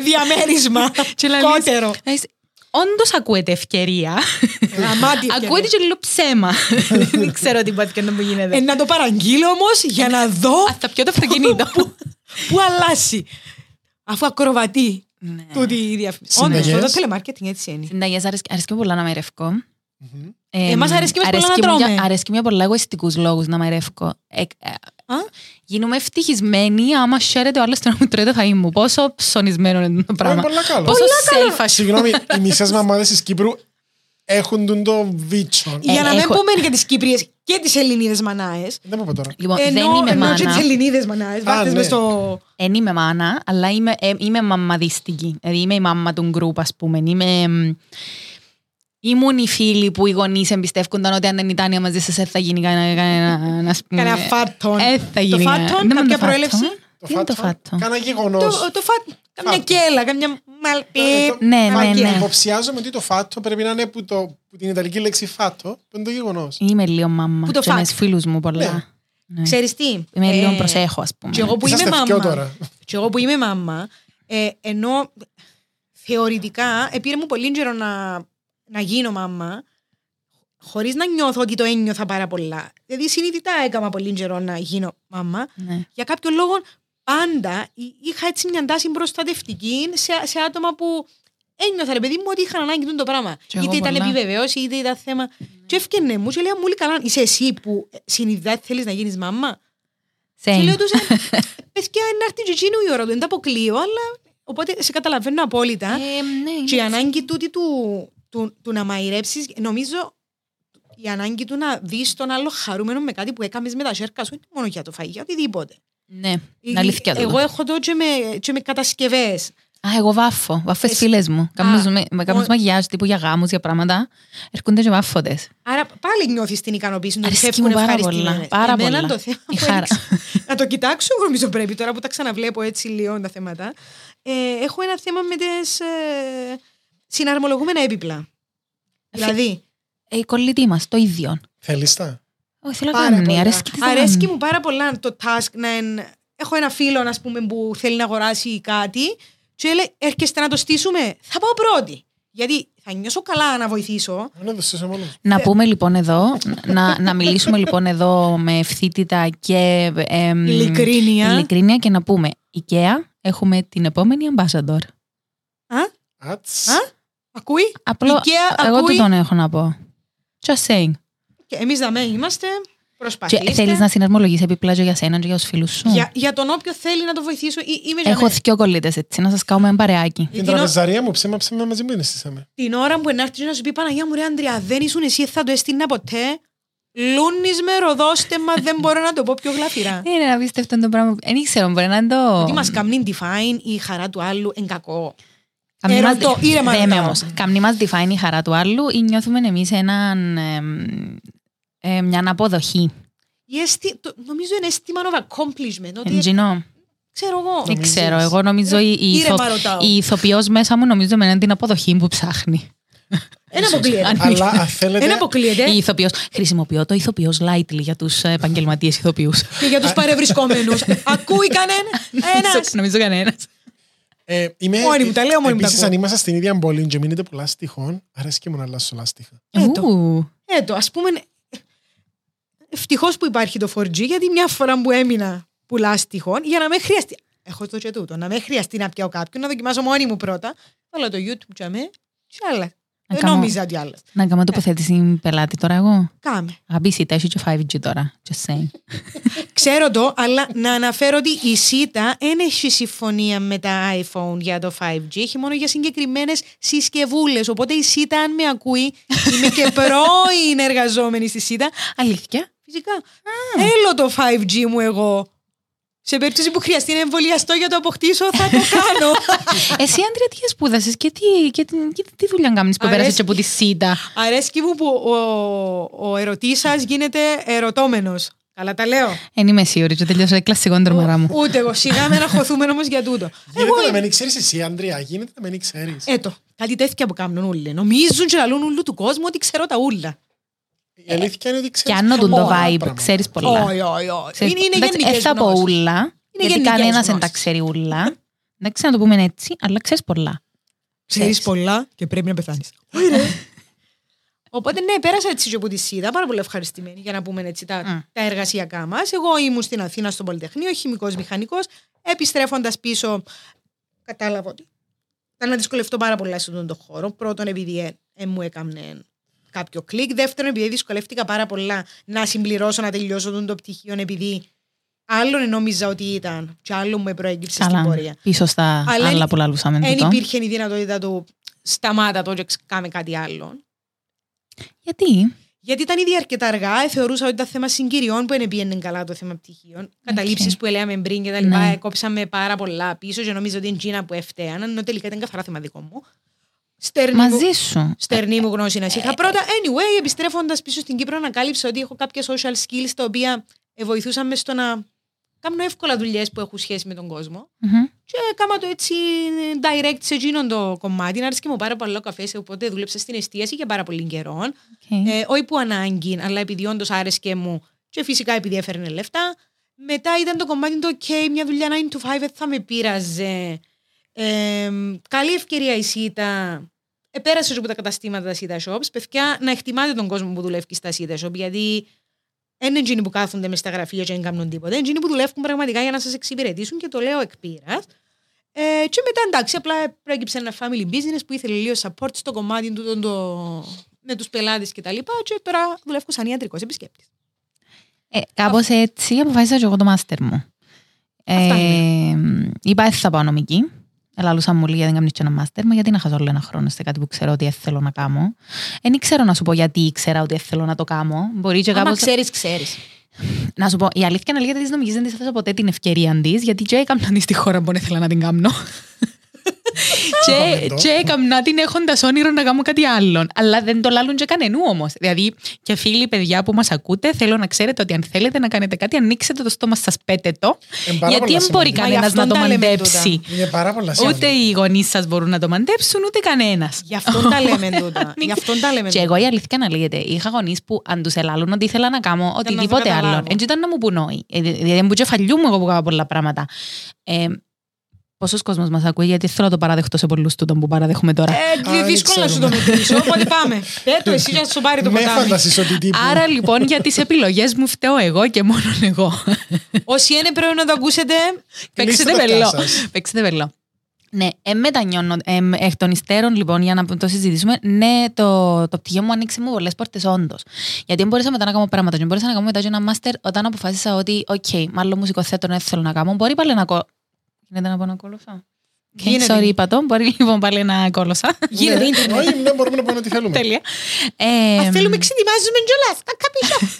Διαμέρισμα. Κότερο. Όντως ακούεται ευκαιρία. Ακούεται και λίγο ψέμα. Δεν ξέρω τι πάτε και να μου γίνεται. Να το παραγγείλω όμως για να δω... Ας τα πιω το αυτοκίνητο. Πού αλλάσει. Αφού ακροβατεί. Τούτη η διαφήμιση. Όντως, το telemarketing έτσι είναι. Συνταγές, αρέσκει πολλά να μερευκώ. Εμάς αρέσκει μας πολλά να τρώμε. Αρέσκει μια πολλά εγωιστικούς λόγους να μερεύκω. Γίνουμε ευτυχισμένοι άμα χαίρεται ο άλλος να μου τρώει το φαΐ μου. Πόσο ψωνισμένο είναι το πράγμα. Πόσο selfish. Συγγνώμη, οι μισές μαμάδες της Κύπρου έχουν το βίτσο. Για να μην πούμε για τις Κύπριες και τις Ελληνίδες μανάες. Δεν είπα τώρα. Ενώ και τις Ελληνίδες μανάες. Εν είμαι μάνα, αλλά είμαι μαμαδίστικη. Είμαι η μάμα του γκρουπ, ας πούμε. Ήμουν οι φίλοι που οι γονείς εμπιστεύκονταν ότι αν δεν η Τάνια μαζί σας θα γίνει κανένα φάτον. Το φάτον, κάποια προέλευση. Τι είναι το φάτον? Κάνα γεγονός. Το φάτον, καμιά κέλα, καμιά μαλπίπ. Ναι. Υποψιάζομαι ότι το φάτο πρέπει να είναι που την ιταλική λέξη φάτο, που είναι το γεγονός. Είμαι λίγο μάμα και με φίλους μου πολλά. Ξέρεις τι? Είμαι λίγο προσέχω, ας πούμε. Και εγώ που είμαι μάμα, ενώ θεωρητικά επήρε μου πολύ καιρό να γίνω μάμα, χωρίς να νιώθω ότι το ένιωθα πάρα πολλά. Δηλαδή συνειδητά έκανα πολύ καιρό να γίνω μάμα. Ναι. Για κάποιο λόγο πάντα είχα έτσι μια τάση προστατευτική σε άτομα που ένιωθα ρε παιδί μου ότι είχαν ανάγκη το πράγμα. Είτε ήταν επιβεβαίωση, είτε ήταν θέμα. Και έφτιανε μου και λέει μου καλά, είσαι εσύ που συνειδητά θέλεις να γίνεις μάμα. Και λέω τους, παιδιά, να έρθει και εκείνου η ώρα του, δεν τα αποκλείω, αλλά οπότε σε καταλαβαίνω απόλυτα. Ναι, και η ανάγκη τούτη του να μαϊρέψεις, νομίζω η ανάγκη του να δεις τον άλλο χαρούμενο με κάτι που έκαμες με τα σέρκα σου, είναι μόνο για το φαγητό, οτιδήποτε. Ναι, να λυθεί εγώ έχω το και με κατασκευές. Α, εγώ βάφω. Βάφω τις φίλες μου. Κάνουμε μαγιάζ τύπου για γάμους, για πράγματα. Έρχονται και βάφοντες. Άρα πάλι νιώθεις την ικανοποίηση να φεύγουν ευχαριστημένες. Πάρα πολλά. Εμένα το θέμα η χαρά. Να το κοιτάξω, νομίζω πρέπει τώρα που τα ξαναβλέπω έτσι λίγο τα θέματα. Έχω ένα θέμα με τις συναρμολογούμενα έπιπλα. Δηλαδή. Η κολλητή μας, το ίδιο. Θέλεις τα. Όχι, θέλω να κάνω. Αρέσκει μου πάρα πολλά το task να. Έχω ένα φίλο, ας πούμε, που θέλει να αγοράσει κάτι. Και λέει, έρχεστε να το στήσουμε. Θα πάω πρώτη. Γιατί θα νιώσω καλά να βοηθήσω. Να πούμε λοιπόν εδώ, να μιλήσουμε λοιπόν εδώ με ευθύτητα και ειλικρίνεια και να πούμε IKEA, έχουμε την επόμενη ambassador. Α, ακούει. Απλό, IKEA, εγώ τι τον έχω να πω. Just saying. Και εμείς δαμέ είμαστε... Θέλεις να συναρμολογείς επιπλάζω για σένα και για τους φίλους σου. Για τον όποιο θέλει να το βοηθήσω. Έχω δυο κολλήτες έτσι, να σας κάνουμε ένα παρεάκι. Την τραπεζαρία μου ψέμα μαζί μου είναι. Την ώρα που ενάρτησε να σου πει Παναγία μου ρε Άντρια, δεν ήσουν εσύ, θα το έστεινα ποτέ. Λούνεις με, ροδώστε μα, δεν μπορώ να το πω πιο γλαφυρά. Είναι ένα απίστευτο το πράγμα. Δεν ήξερα, μπορεί να το. Ότι μας καμνήν define η χαρά του άλλου εν κακό. Καμνή μας define η χαρά του άλλου ή νιώθουμε εμείς έναν. Μια αναποδοχή. Νομίζω είναι αίσθημα of accomplishment. Ξέρω εγώ. Δεν ξέρω. Εγώ νομίζω η ηθοποιός μέσα μου νομίζω με την αποδοχή που ψάχνει. Δεν αποκλείεται. Χρησιμοποιώ το ηθοποιός lightly για τους επαγγελματίες ηθοποιούς. Και για τους παρευρισκόμενους. Ακούει κανένας. Νομίζω κανένας. Μόνοι μου τα λέω, μόνοι μου τα ακούω. Επίσης αν είμαστε στην ίδια μπολή και μείνετε που λάστιχον, αρέσει και μου να αλλάσω λάστιχα. Ευτυχώς που υπάρχει το 4G, γιατί μια φορά που έμεινα πουλά τυχόν, για να με χρειαστεί. Έχω το και τούτο. Να με χρειαστεί να πιάω κάποιον, να δοκιμάσω μόνη μου πρώτα. Αλλά το YouTube τσαμέ, και άλλα. Δεν νόμιζα ότι άλλα. Να κάνω τοποθέτηση πελάτη τώρα εγώ. Κάμε. Αγαπή ΣΥΤΑ, εσύ και 5G τώρα. Just saying. Ξέρω το, αλλά να αναφέρω ότι η ΣΥΤΑ δεν έχει συμφωνία με τα iPhone για το 5G. Έχει μόνο για συγκεκριμένες συσκευούλες. Οπότε η ΣΥΤΑ, αν με ακούει, είμαι και πρώην εργαζόμενη στη ΣΥΤΑ. Αλήθεια. Φυσικά. Θέλω το 5G μου εγώ. Σε περίπτωση που χρειαστεί να εμβολιαστώ για το αποκτήσω, θα το κάνω. Εσύ, Άντρια, τι σπούδασες και τι δουλειά κάνεις που πέρασες από τη ΣΥΤΑ. Αρέσκει μου που ο ερωτής σας γίνεται ερωτώμενος. Καλά τα λέω. Εν είμαι σίγουρη, και τελειώσα κλασικό τρομερά μου. Ούτε εγώ. Σιγά με αναχωθούμενο όμως για τούτο. Γίνεται να μην ξέρεις εσύ, Άντρια. Γίνεται να μην ξέρεις. Κάτι τέτοια που κάνουν όλοι. Νομίζουν και λαλούν όλου του κόσμου ότι ξέρω τα ούλα. Η αλήθεια είναι ότι ξέρεις πολλά πράγματα. Το vibe, ξέρεις πολλά. Είναι γενικές γνώσεις. Γιατί κανένας δεν τα ξέρει ούλα. Δεν ξέρω να το πούμε έτσι, αλλά ξέρεις πολλά. Ξέρεις πολλά και πρέπει να πεθάνεις. Οπότε ναι, πέρασα έτσι και από τη ΣΥΤΑ, πάρα πολύ ευχαριστημένη για να πούμε έτσι τα εργασιακά μας. Εγώ ήμουν στην Αθήνα στο Πολυτεχνείο, χημικός μηχανικός. Επιστρέφοντας πίσω, κατάλαβα ότι ήταν να δυσκολευτώ πάρα πολλά σε αυτόν τον χώρο. Πρώτον, επειδή μου έκανε κάποιο κλικ. Δεύτερον, επειδή δυσκολεύτηκα πάρα πολλά να συμπληρώσω, να τελειώσω τον το πτυχίο, επειδή άλλον νόμιζα ότι ήταν και άλλον με προέκυψε στην πορεία. Ίσως τα αλλά άλλα πολλά λούσαμε. Δεν υπήρχε η δυνατότητα του σταμάτα το και κάμε κάτι άλλο. Γιατί ήταν ήδη αρκετά αργά, θεωρούσα ότι ήταν θέμα συγκυριών που δεν πήγαινε καλά το θέμα πτυχίων. Καταλήψεις που έλεγαμε πριν και τα λοιπά, κόψαμε πάρα πολλά πίσω και νομίζω ότι είναι Τζίνα που έφταιαν, ενώ τελικά ήταν καθαρά θέμα δικό μου. Στερνή μου γνώση να είχα. Πρώτα, anyway, επιστρέφοντας πίσω στην Κύπρο, ανακάλυψα ότι έχω κάποια social skills τα οποία βοηθούσαν με στο να κάνω εύκολα δουλειές που έχουν σχέση με τον κόσμο. Και κάμα το έτσι direct σε εκείνον το κομμάτι. Να αρέσκει μου πάρα πολλά ο καφές, οπότε δούλεψα στην εστίαση για πάρα πολύ καιρό. Όχι που ανάγκη, αλλά επειδή όντως άρεσκε μου και φυσικά επειδή έφερνε λεφτά. Μετά ήταν το κομμάτι το OK, μια δουλειά 9 to 5 θα με πείραζε. Καλή ευκαιρία η ΣΥΤΑ. Πέρασε από τα καταστήματα τα ΣΥΤΑ shops. Παιδιά, να εκτιμάτε τον κόσμο που δουλεύει στα ΣΥΤΑ shop, γιατί είναι εκείνοι που κάθονται μες στα γραφεία και δεν κάνουν τίποτα. Είναι εκείνοι που δουλεύουν πραγματικά για να σας εξυπηρετήσουν και το λέω εκ πείρας. Και μετά εντάξει, απλά προέκυψε ένα family business που ήθελε λίγο support στο κομμάτι του με τους πελάτες και τα λοιπά, και πέρα δουλεύω σαν ιατρικός επισκέπτης. Κάπως έτσι αποφάσισα και εγώ το μάστερ μου. Είπα θα πάω νομική. Ελαλούσα μου λίγα, δεν κάνεις και ένα μάστερ, μα γιατί να χάσω όλο ένα χρόνο σε κάτι που ξέρω ότι θέλω να κάνω. Δεν ξέρω να σου πω γιατί ήξερα ότι θέλω να το κάνω. Μπορεί και κάπως... ξέρεις. Να σου πω, η αλήθεια είναι ότι τη νομική δεν τη έδωσα ποτέ την ευκαιρία τη, γιατί και έκανα τη στη χώρα που ήθελα να την κάνω. Και έκανα την έχοντας όνειρο να κάνω κάτι άλλο. Αλλά δεν το λάλλουν και κανενού όμως. Δηλαδή, και φίλοι, παιδιά που μας ακούτε, θέλω να ξέρετε ότι αν θέλετε να κάνετε κάτι, ανοίξετε το στόμα σας, πέτε το. Γιατί δεν μπορεί κανένας να το μαντέψει. Ούτε οι γονείς σας μπορούν να το μαντέψουν, ούτε κανένας. Γι' αυτό τα λέμε τούτα. Και εγώ, η αλήθεια να λέγεται, είχα γονείς που αν τους ελάλουν ότι ήθελα να κάνω οτιδήποτε άλλο. Έτσι ήταν να μου πουνόει. Δηλαδή, μου τσεφαλιού μου εγώ που κάνω πολλά πράγματα. Πόσος κόσμος μας ακούει, γιατί θέλω να το παραδεχτώ σε πολλούς τούτων που παραδέχουμε τώρα. Δύσκολο να σου το μετρήσω, οπότε πάμε. Πέτω εσύ για να σου πάρει το ποτάμι. Άρα λοιπόν για τις επιλογές μου φταίω εγώ και μόνο εγώ. Όσοι είναι πρέπει να το ακούσετε, παίξετε βελό. Ναι, μετανιώνω εκ των υστέρων, λοιπόν, για να το συζητήσουμε. Ναι, το πτυχίο μου άνοιξε μου πολλές πόρτες, όντως. Γιατί δεν μπορούσα μετά να κάνω πράγματα. Δεν μπορούσα να κάνω μετά ένα μάστερ όταν αποφάσισα ότι, OK, μάλλον μουσικοθέτο δεν θέλω να κάνω. Μπορεί πάλι να κάνω. Γίνεται να πω να κόλωσα. Sorry, είπα το. Μπορεί λοιπόν πάλι να κόλωσα. Γίνεται. Όχι, δεν μπορούμε να πούμε ότι θέλουμε. Τέλεια. Αν θέλουμε, ξετοιμάζουμε κιόλας. Τα καπίσω.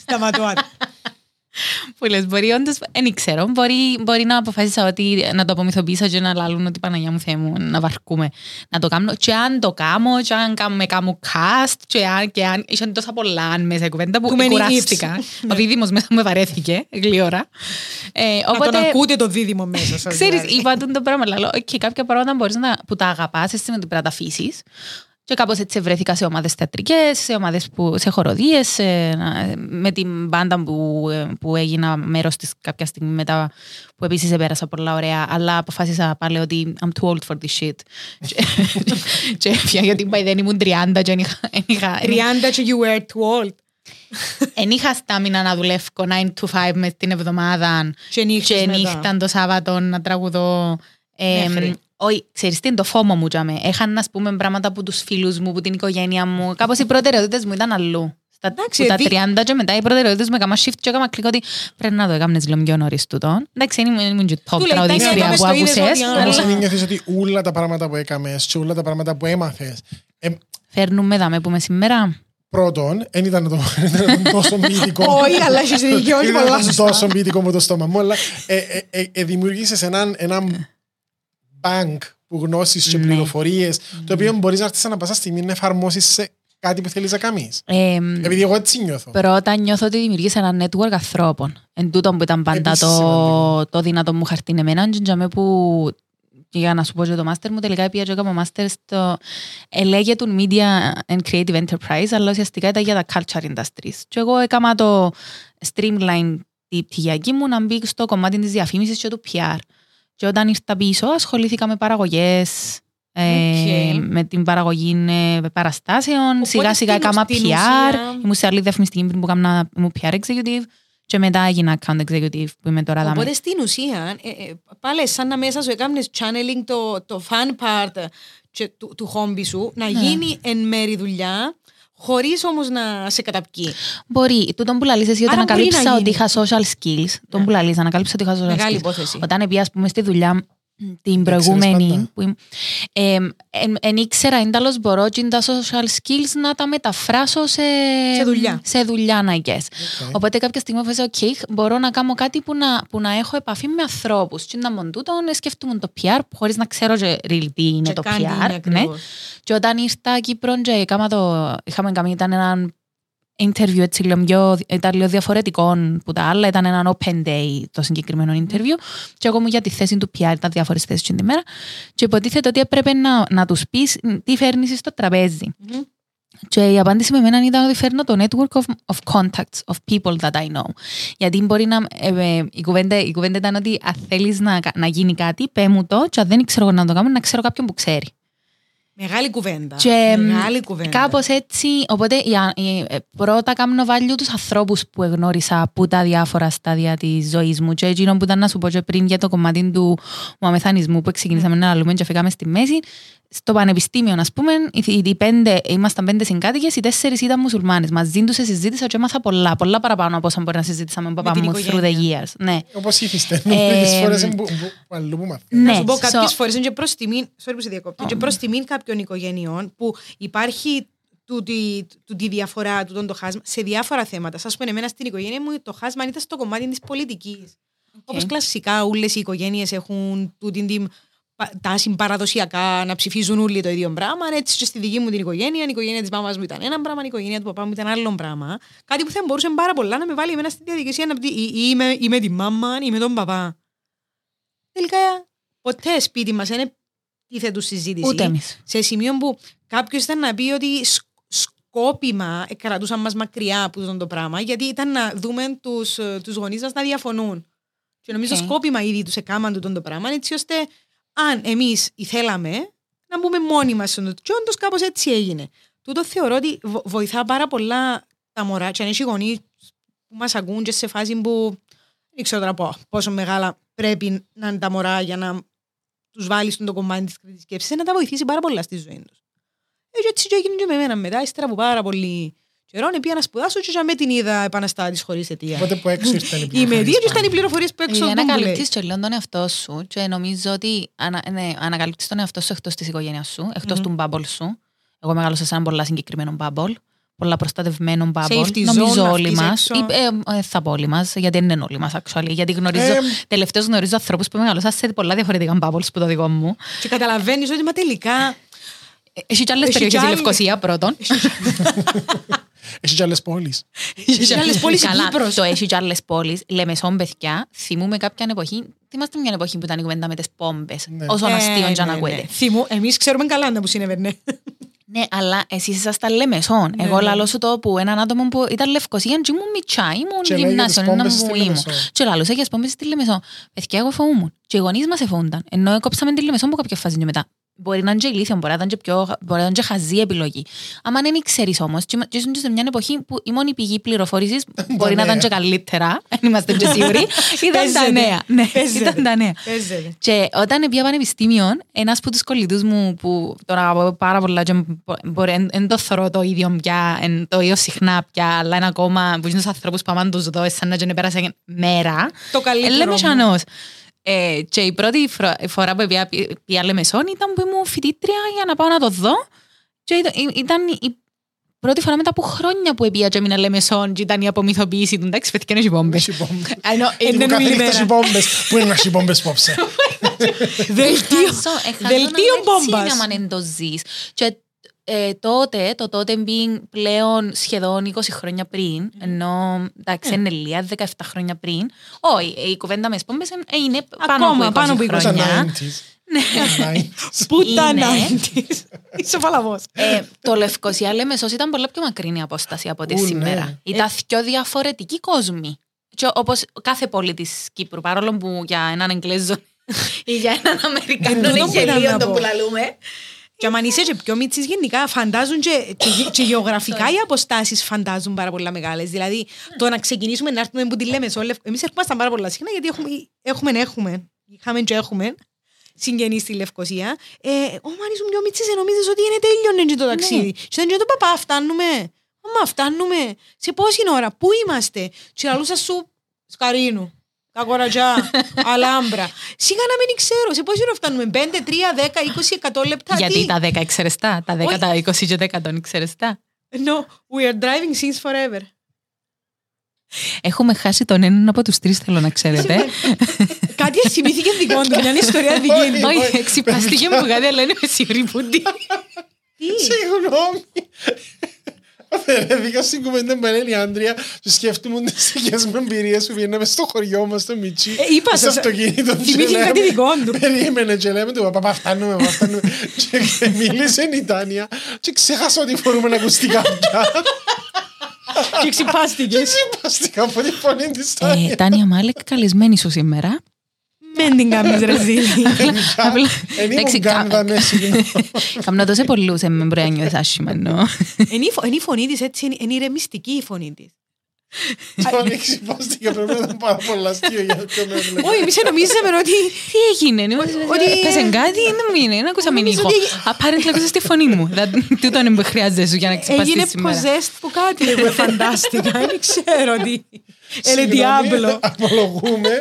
Σταματώ. Πολλές μπορεί, όντως, δεν ξέρω. Μπορεί να αποφάσισα ότι να το απομυθοποιήσω και να λαλούν ότι Παναγιά μου, Θεέ μου, να βαρκούμε. Να το κάνω. Και αν το κάνω, και αν κάνουμε κάμου cast, και αν. Ήσαν τόσα πολλά μέσα η κουβέντα που κουράστηκα. Ο δίδυμος μέσα μου βαρέθηκε γλύωρα. Οπότε. Να τον ακούτε το δίδυμο μέσα σας. Ξέρεις, είπα το πράγμα. Λέω, και κάποια πράγματα μπορείς που τα αγαπάς, εσύ με την πράγμα τα αφήσεις. Και κάπως έτσι βρέθηκα σε ομάδες θεατρικές, σε ομάδες σε χοροδίες, με την μπάντα που έγινα μέρος της κάποια στιγμή μετά, που επίσης επέρασα πολλά ωραία, αλλά αποφάσισα πάλι ότι I'm too old for this shit. Και έφυγα, γιατί δεν ήμουν 30 και είχα... 30 και you were too old. Εν είχα στάμινα να δουλεύω 9 to 5 με την εβδομάδα και νύχταν το Σάββατο να τραγουδώ. Όχι, ξέρεις τι είναι το φόμο μου, τζάμε. Έχανα, ας πούμε, πράγματα από τους φίλους μου, από την οικογένεια μου. Κάπως οι προτεραιότητες μου ήταν αλλού. Στα 30 και μετά οι προτεραιότητες μου έκανα shift και έκανα κλικ ότι πρέπει να το έκανες λίγο πιο νωρίς τούτον. Εντάξει, ήμουν και top τραγουδίστρια που άκουσες. Όμως αν νιώθεις ότι όλα τα πράγματα που έκαμες και όλα τα πράγματα που έμαθες... Φέρνουμε δάμε που είμαι σήμερα... Πρώτον, δεν ήταν τόσο ποιητικό. Όχι, αλλά έχεις δικαιώ. Δεν ήταν τόσο ποιητικό με το στόμα μου, αλλά δημιουργήσεις έναν bank που γνώσεις και πληροφορίες, το οποίο μπορείς να έρθεις ανά πάσα στιγμή να εφαρμόσεις σε κάτι που θέλεις να κάνεις. Επειδή εγώ έτσι νιώθω. Πρώτα νιώθω ότι δημιουργήσα ένα network ανθρώπων. Εν τούτο που ήταν πάντα το δυνατό μου χαρτί εμένα, που για να σου πω και το μάστερ μου, τελικά πήγα και έκανα μάστερ στο λέγεται Media and Creative Enterprise, αλλά ουσιαστικά ήταν για τα culture industries. Και εγώ έκανα το streamline τη πτυχιακή μου να μπει στο κομμάτι της διαφήμισης και του PR. Και όταν ήρθα πίσω, ασχολήθηκα με παραγωγές, με την παραγωγή παραστάσεων. Σιγά-σιγά έκανα PR. Ήμουν σε άλλη διαφημιστική πριν που έκανα PR executive. Και μετά έγινα account executive που είμαι τώρα. Οπότε στην ουσία, πάλι σαν να μέσα σου έκανες channeling το fun part του χόμπι σου, να γίνει εν μέρη δουλειά, χωρίς όμως να σε καταπκεί. Μπορεί. Του τον πουλαλείς εσύ όταν ανακαλύψα ότι είχα social skills. Τον πουλαλείς, ανακαλύψα ότι είχα social skills. Μεγάλη υπόθεση. Όταν πήγα, ας πούμε, στη δουλειά την προηγούμενη, εν ήξερα, εν τέλος μπορώ και τα social skills να τα μεταφράσω σε δουλειά, να guess. Οπότε κάποια στιγμή έφεσα, μπορώ να κάνω κάτι που να έχω επαφή με ανθρώπους. Και να μοντούτο, σκέφτομαι το PR, χωρίς να ξέρω really τι είναι το PR. Και όταν ήρθα Κύπρον, είχαμε κάνει, ήταν έναν interview έτσι λίγο διαφορετικών που τα άλλα, ήταν έναν open day το συγκεκριμένο interview και εγώ μου για τη θέση του PR, ήταν διάφορες θέσεις την ημέρα και υποτίθεται ότι έπρεπε να τους πεις τι φέρνεις στο τραπέζι. Και η απάντηση με εμένα ήταν ότι φέρνω το network of contacts, of people that I know. Γιατί μπορεί να... η κουβέντα ήταν ότι αν θέλεις να γίνει κάτι, πέ μου το, και αν δεν ξέρω να το κάνω, να ξέρω κάποιον που ξέρει. Μεγάλη κουβέντα. Και μεγάλη κουβέντα. Κάπως έτσι, οπότε πρώτα κάνω value τους ανθρώπους που εγνώρισα από τα διάφορα στάδια της ζωής μου. Και εκείνο που ήταν να σου πω και πριν για το κομμάτι του μαμεθανισμού που ξεκινήσαμε να λούμε και φύγαμε στη μέση. Στο πανεπιστήμιο, ας πούμε, ήμασταν 5 συγκάτοικες, οι 4 ήταν μουσουλμάνες. Μαζί τους συζήτησα και έμαθα πολλά. Πολλά παραπάνω από όσα μπορεί να συζήτησαμε με τον παπά μου through the years. Ναι. Όπως ήθιστε. Μερικές φορές αλλού που μαθαίνω. Να σου πω κάποιες φορές είναι και προς τιμήν, κάποιων οικογενειών που υπάρχει τη διαφορά, το χάσμα σε διάφορα θέματα. Σας πούμε, εμένα στην οικογένεια μου το χάσμα ήταν στο κομμάτι της πολιτικής. Όπως κλασικά όλες οι οικογένειες έχουν τάση παραδοσιακά να ψηφίζουν όλοι το ίδιο πράγμα. Έτσι, και στη δική μου την οικογένεια, η οικογένεια της μάμας μου ήταν ένα πράγμα, η οικογένεια του παπά μου ήταν άλλο πράγμα. Κάτι που θα μπορούσε πάρα πολλά να με βάλει εμένα στην διαδικασία να πει ή με τη μάμα ή με τον παπά. Τελικά, ποτέ σπίτι μας είναι τίθετου συζήτηση. Ούτε εμείς. Σε σημείο που κάποιος ήταν να πει ότι σκόπιμα κρατούσαν μας μακριά από αυτό το πράγμα, γιατί ήταν να δούμε τους γονείς μας να διαφωνούν. Και νομίζω σκόπιμα ήδη τους έκαναν το πράγμα, έτσι ώστε. Αν εμείς θέλαμε να μπούμε μόνοι μας στον τούτο, και όντως κάπως έτσι έγινε. Τούτο θεωρώ ότι βοηθά πάρα πολλά τα μωρά. Και αν έχει γονείς που μας ακούν και σε φάση που δεν ξέρω τώρα πόσο μεγάλα πρέπει να είναι τα μωρά για να τους βάλει στον το κομμάτι της κριτικής σκέψης, να τα βοηθήσει πάρα πολλά στη ζωή τους. Έτσι και έγινε και με εμένα μετά, ύστερα από πάρα πολύ καιρό, πήγα να σπουδάσω και με την είδα επαναστάτης χωρίς αιτία. Οπότε που έξω ήρθαν οι πληροφορίες. Οι ήταν οι πληροφορίες που έξω. Για να ανακαλύπτεις τον εαυτό σου, και νομίζω ότι ανακαλύπτεις τον εαυτό σου εκτός της οικογένειας σου, εκτός του μπάμπολ σου. Εγώ μεγάλωσα σε έναν πολλά συγκεκριμένο μπάμπολ, πολλά προστατευμένο μπάμπολ. Νομίζω όλοι μας. Θα πω όλοι μας, γιατί δεν είναι όλοι μας, actually. Γιατί τελευταίως γνωρίζω ανθρώπους που μεγάλωσα σε πολλά διαφορετικά μπάμπολς που το δικό μου. Και καταλαβαίνεις ότι μα τελικά. Έχει και άλλες περιοχές, η Λευκοσία πρώτον. Έχει και άλλες πόλεις. Έχει και άλλες πόλεις στην Κύπρο. Το έχει και άλλες πόλεις. Λεμεσόν, παιδιά, θυμούμε κάποια εποχή. Θυμάστε μια εποχή που ήταν η κουβέντα με τις πόμπες. Όσον αστείων και ανακούεται. Εμείς ξέρουμε καλά να που συνέβαινε. Ναι, αλλά εσείς ήσασταν Λεμεσόν. Εγώ λαλώ σου το που έναν άτομο που ήταν Λευκοσία, και ήμουν μητσά, ήμουν γυμνάσιο, ήμουν που ήμουν. Και λαλούσα για τις πόμπες στη Λεμεσό. Παιδιά, εγώ φοβούμουν. Και οι γονείς μας εφόουνταν. Ενώ κόψαμε τη Λεμεσό από κάποια φάση και μετά. Μπορεί να είναι και ηλίθιο, μπορεί να είναι και χαζή επιλογή. Αν δεν ξέρεις όμως, και ήσουν σε μια εποχή που η μόνη πηγή πληροφόρησης μπορεί να ήταν και καλύτερα, αν είμαστε και σίγουροι, ήταν τα νέα. Ναι, ήταν τα νέα. Και όταν πήγα πανεπιστήμιο, ένας από τους κολλητούς μου που τον αγαπώ πάρα πολλά, δεν το θωρώ το ίδιο πια, το ίδιο συχνά πια, αλλά είναι ακόμα που είναι στους ανθρώπους που άμα τους δω, σαν να και πέρασε μέρα. Το καλύτερο μου. Και η πρώτη φορά που πήγα Λεμεσόν ήταν που ήμουν φοιτήτρια για να πάω να το δω. Και ήταν η πρώτη φορά μετά από χρόνια που πήγα και έμεινα Λεμεσόν και ήταν η απομυθοποίηση του. Εντάξει, φετικά είναι σιμπόμπες. Είναι καθήκτα σιμπόμπες. Πού είναι να σιμπόμπες πόψε. Δελτίο μπόμπας. Έτσι είναι άμα δεν το ζεις. Και τότε μπήκε πλέον σχεδόν 20 χρόνια πριν, ενώ εντάξει είναι λίγα 17 χρόνια πριν. Όχι, η κουβέντα με τις πόμπες είναι πάνω από 20 χρόνια. Πού τα 90's. Είσαι φαλαβός. Το Λευκοσία Λεμεσός ήταν πολλά πιο μακρινή απόσταση από ό,τι σήμερα. Ήταν πιο διαφορετικοί κόσμοι. Όπως κάθε πόλη της Κύπρου, παρόλο που για έναν Εγγλέζο ή για έναν Αμερικανό είναι γελίο το που λαλούμε. Και αν είσαι και πιο μίτσις γενικά φαντάζουν και γεωγραφικά οι αποστάσεις φαντάζουν πάρα πολλά μεγάλες. Δηλαδή το να ξεκινήσουμε να έρθουμε που τη λέμε σε όλες. Εμείς ερχόμασταν πάρα πολλά συχνά γιατί είχαμε συγγενείς στη Λευκοσία. Ω μάνης μου πιο μίτσις νομίζεις ότι είναι τέλειον το ταξίδι. Και δεν το παπά φτάνουμε. Σε πόση ώρα, πού είμαστε. Και λαλούσα σου Σκαρίνου. Αγοραζιά, Αλάμπρα. Σίγα να μην ξέρω. Σε πόση ώρα φτάνουμε, 5, 3, 10, 20, 100 λεπτά. Γιατί τα 10 εξαιρεστά, τα 10, τα 20 και 10 των εξαιρεστά. No, we are driving since forever. Έχουμε χάσει τον έναν από τους τρεις, θέλω να ξέρετε. Κάτι ασημήθηκε δικό του, μια ιστορία δική του. Όχι, εξυπνάστηκε μου κάτι, αλλά είναι με συγρυπούντι. Συγγνώμη. Αφαιρέθηκα στην κουβέντα με την Άντρια και σκέφτομαι τις ίδιες μου εμπειρίες που βγαίναμε στο χωριό μας, στο Μιτσί. Είπα σας, θυμήθηκε κάτι δικό του. Περίμενε και λέμε του παπά φτάνουμε και μίλησε η Τάνια και ξέχασα ότι φορούμε να ακουστικά πια. Και ξυπάστηκε. Και ξυπάστηκα από τη φωνή της Τάνια. Τάνια Μάλεκ, καλεσμένη σου σήμερα. Δεν την κάνεις ρε Ζήλη. Εν ήμουν κάνδα μέσυγνω. Καμνά τόσο πολλούς με μπορεί να νιώθει άσχημα εννοώ. Εν η φωνή της έτσι είναι ηρεμιστική η φωνή της. Τον εξυπάστηκε πρέπει να ήταν πάρα πολύ αστείο για αυτό το έβλεπε. Όχι, εμείς νομίζαμε ότι τι έγινε, ότι πέσαν κάτι ή δεν είναι, να ακούσαμε ήχο. Apparently ακούσες τη φωνή μου. Τούτο αν χρειάζεσαι σου για να ξυπαστείς σήμερα. Έγινε ποζέστ που κάτι εγώ φαντάστηκα, δεν ξέρω τι. Ελε διάβλο. Απολογούμε.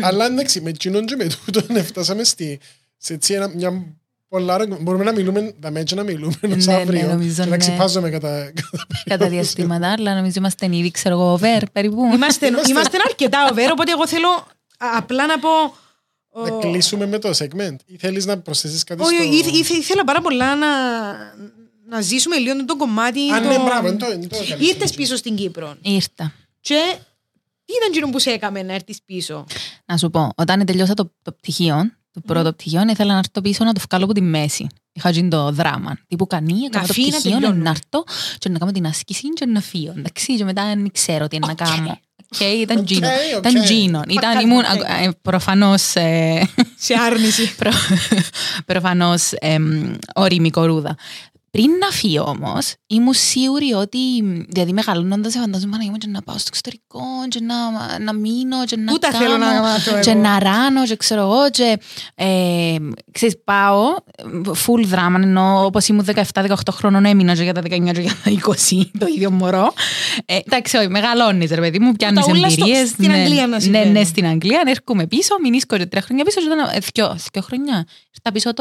Αλλά εντάξει, με κοινών και με τούτον έφτασαμε σε μια πολλά, μπορούμε να μιλούμε, τα μέτια να μιλούμε ως αύριο και να ξυπάζομαι κατά διαστήματα, αλλά νομίζω είμαστε ήδη, ξέρω εγώ, over περίπου. Είμαστε αρκετά over, οπότε εγώ θέλω απλά να πω... Να κλείσουμε με το segment ή θέλεις να προσθέσεις κάτι στο... Όχι, ήθελα πάρα πολλά να ζήσουμε λίγο το κομμάτι... Αν ναι, μπράβο, είναι το καλύτερο. Ήρθες πίσω στην Κύπρο. Ήρθα. Και τι ήταν γύρω που σε έκαμε να έρθεις πίσω. Να σου πω, όταν τελειώσα το πτυχίο, το πρώτο πτυχίο, ήθελα να έρθω πίσω να το βγάλω από τη μέση. Είχα γίνει το δράμα. Τύπου κανεί, έκανα το πτυχίο, να έρθω και να κάνω την άσκηση και να φύγω. Εντάξει, και μετά δεν ξέρω τι να κάνω. Ήταν Gino. Ήμουν προφανώς... Σε άρνηση. Προφανώς όριμη κορούδα. Πριν να φύγω όμως, ήμουν σίγουρη ότι, δηλαδή μεγαλώνοντας, φαντάζομαι να πάω στο εξωτερικό, και να μείνω, και να κάνω, και να ράνω, και ξέρω εγώ, και ξέρεις, πάω, full δράμα, ενώ όπως ήμουν 17-18 χρόνων έμεινα και για τα 19 και για τα 20, το ίδιο μωρό. Εντάξει, όχι, μεγαλώνεις ρε παιδί μου, πιάνεις εμπειρίες. Στην Αγγλία να συμβαίνει. Ναι, στην Αγγλία, έρχομαι πίσω, μηνίσκω και 3 χρόνια πίσω, και 2 χρόνια, ήρθα πίσω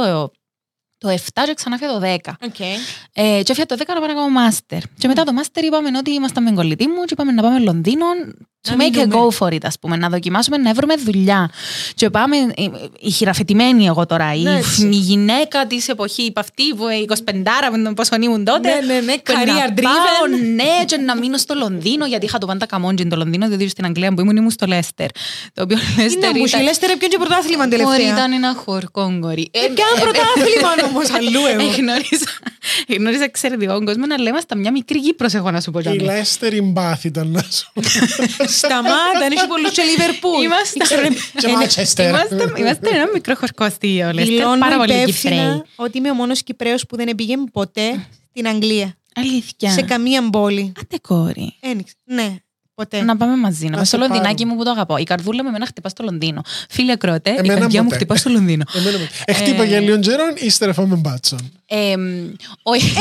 το 7 και ξανά φύγα το 10. Okay. Και έφυγα το 10 να πάω να κάνω μάστερ. Και μετά το μάστερ είπαμε ότι ήμασταν με κολλητή μου και είπαμε να πάμε Λονδίνο to make a go for it, ας πούμε. Να δοκιμάσουμε να βρούμε δουλειά. Και πάμε, η χειραφετημένη εγώ τώρα, η γυναίκα της εποχής, είπα αυτή, η 25άρα με τον πόσο ήμουν τότε. Ναι, career driven. Ναι, και να μείνω στο Λονδίνο, γιατί είχα το πάντα καμόντζιν το Λονδίνο, διότι στην Αγγλία που ήμουν στο Λέστερ. Το οποίο Λέστερ ήταν... Η Λέστερ έπιανε και πρωτάθλημα τελευταία. Ήταν ένα χορκόγκορι. Έπιανε πρωτάθλημα όμως αλλού εγώ. Γνώριζα εξαιρετικό κόσμο, αλλά είμαστε μια μικρή Κύπρος, έχω να σου πω. Η Λέστερ η Μπάθ ήταν να σου πω. Σταμάτα, έχει πολλούς και Λίβερπουλ. Είμαστε ένα μικρό χορκό στη Λέστερ. Δηλώνω υπεύθυνα ότι είμαι ο μόνος Κυπρέος που δεν πήγε ποτέ στην Αγγλία. Αλήθεια. Σε καμία πόλη. Άντε κόρη. Ναι. Ποτέ. Να πάμε μαζί, να πάμε στο Λονδινάκι μου που το αγαπώ. Η καρδούλα με εμένα χτυπά στο Λονδίνο. Φίλε Κρότε, η καρδιά μου χτυπά στο Λονδίνο. Χτύπα για λίγο τζέρον ή στερεφάμε μπάτσον. Όχι,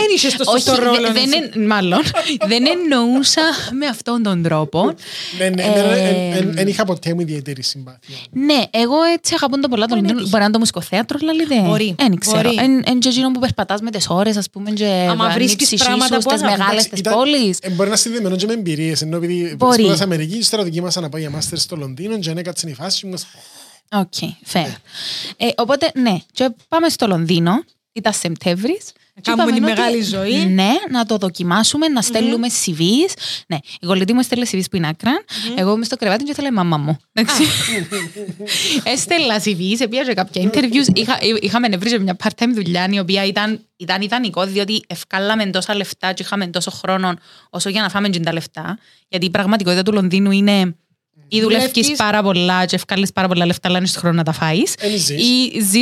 μάλλον δεν εννοούσα με αυτόν τον τρόπο. Δεν είχα ποτέ μου ιδιαίτερη συμπάθεια. Ναι, εγώ έτσι αγαπώ το πολλά. Μπορεί να είναι το μουσικοθέατρο, αλλά δεν ξέρω. Εν τζέζινο που περπατά με τι ώρε, α πούμε, να βρίσκει πράγματα στι μεγάλε τη πόλη. Μπορεί να συνδεμένο και με εμπειρίε, ενώ επειδή σπούδασα Αμερική, ύστερα δοκίμασα να πάω για μάστερ στο Λονδίνο, και έκατσε η φάση μου. Οκ, fair. Οπότε, ναι, πάμε στο Λονδίνο. Ήταν Σεπτέμβρης. Κάνουμε τη μεγάλη ζωή. Ναι, να το δοκιμάσουμε, να στέλνουμε CVs. Ναι, η κολλητή μου έστελνε CVs που είναι άκραν. Εγώ είμαι στο κρεβάτι και ήθελα η μαμά μου. Έστελνα CVs, έπιαζε κάποια interviews. Είχαμε βρει μια part-time δουλειά, η οποία ήταν ιδανικό, διότι ευκάλαμε τόσα λεφτά και είχαμε τόσο χρόνο όσο για να φάμε και τα λεφτά. Γιατί η πραγματικότητα του Λονδίνου είναι. Ή δουλεύει πάρα πολλά, και ευκάλει πάρα πολλά λεφτά, αλλά δεν έχει χρόνο να τα φάει. Ή ζει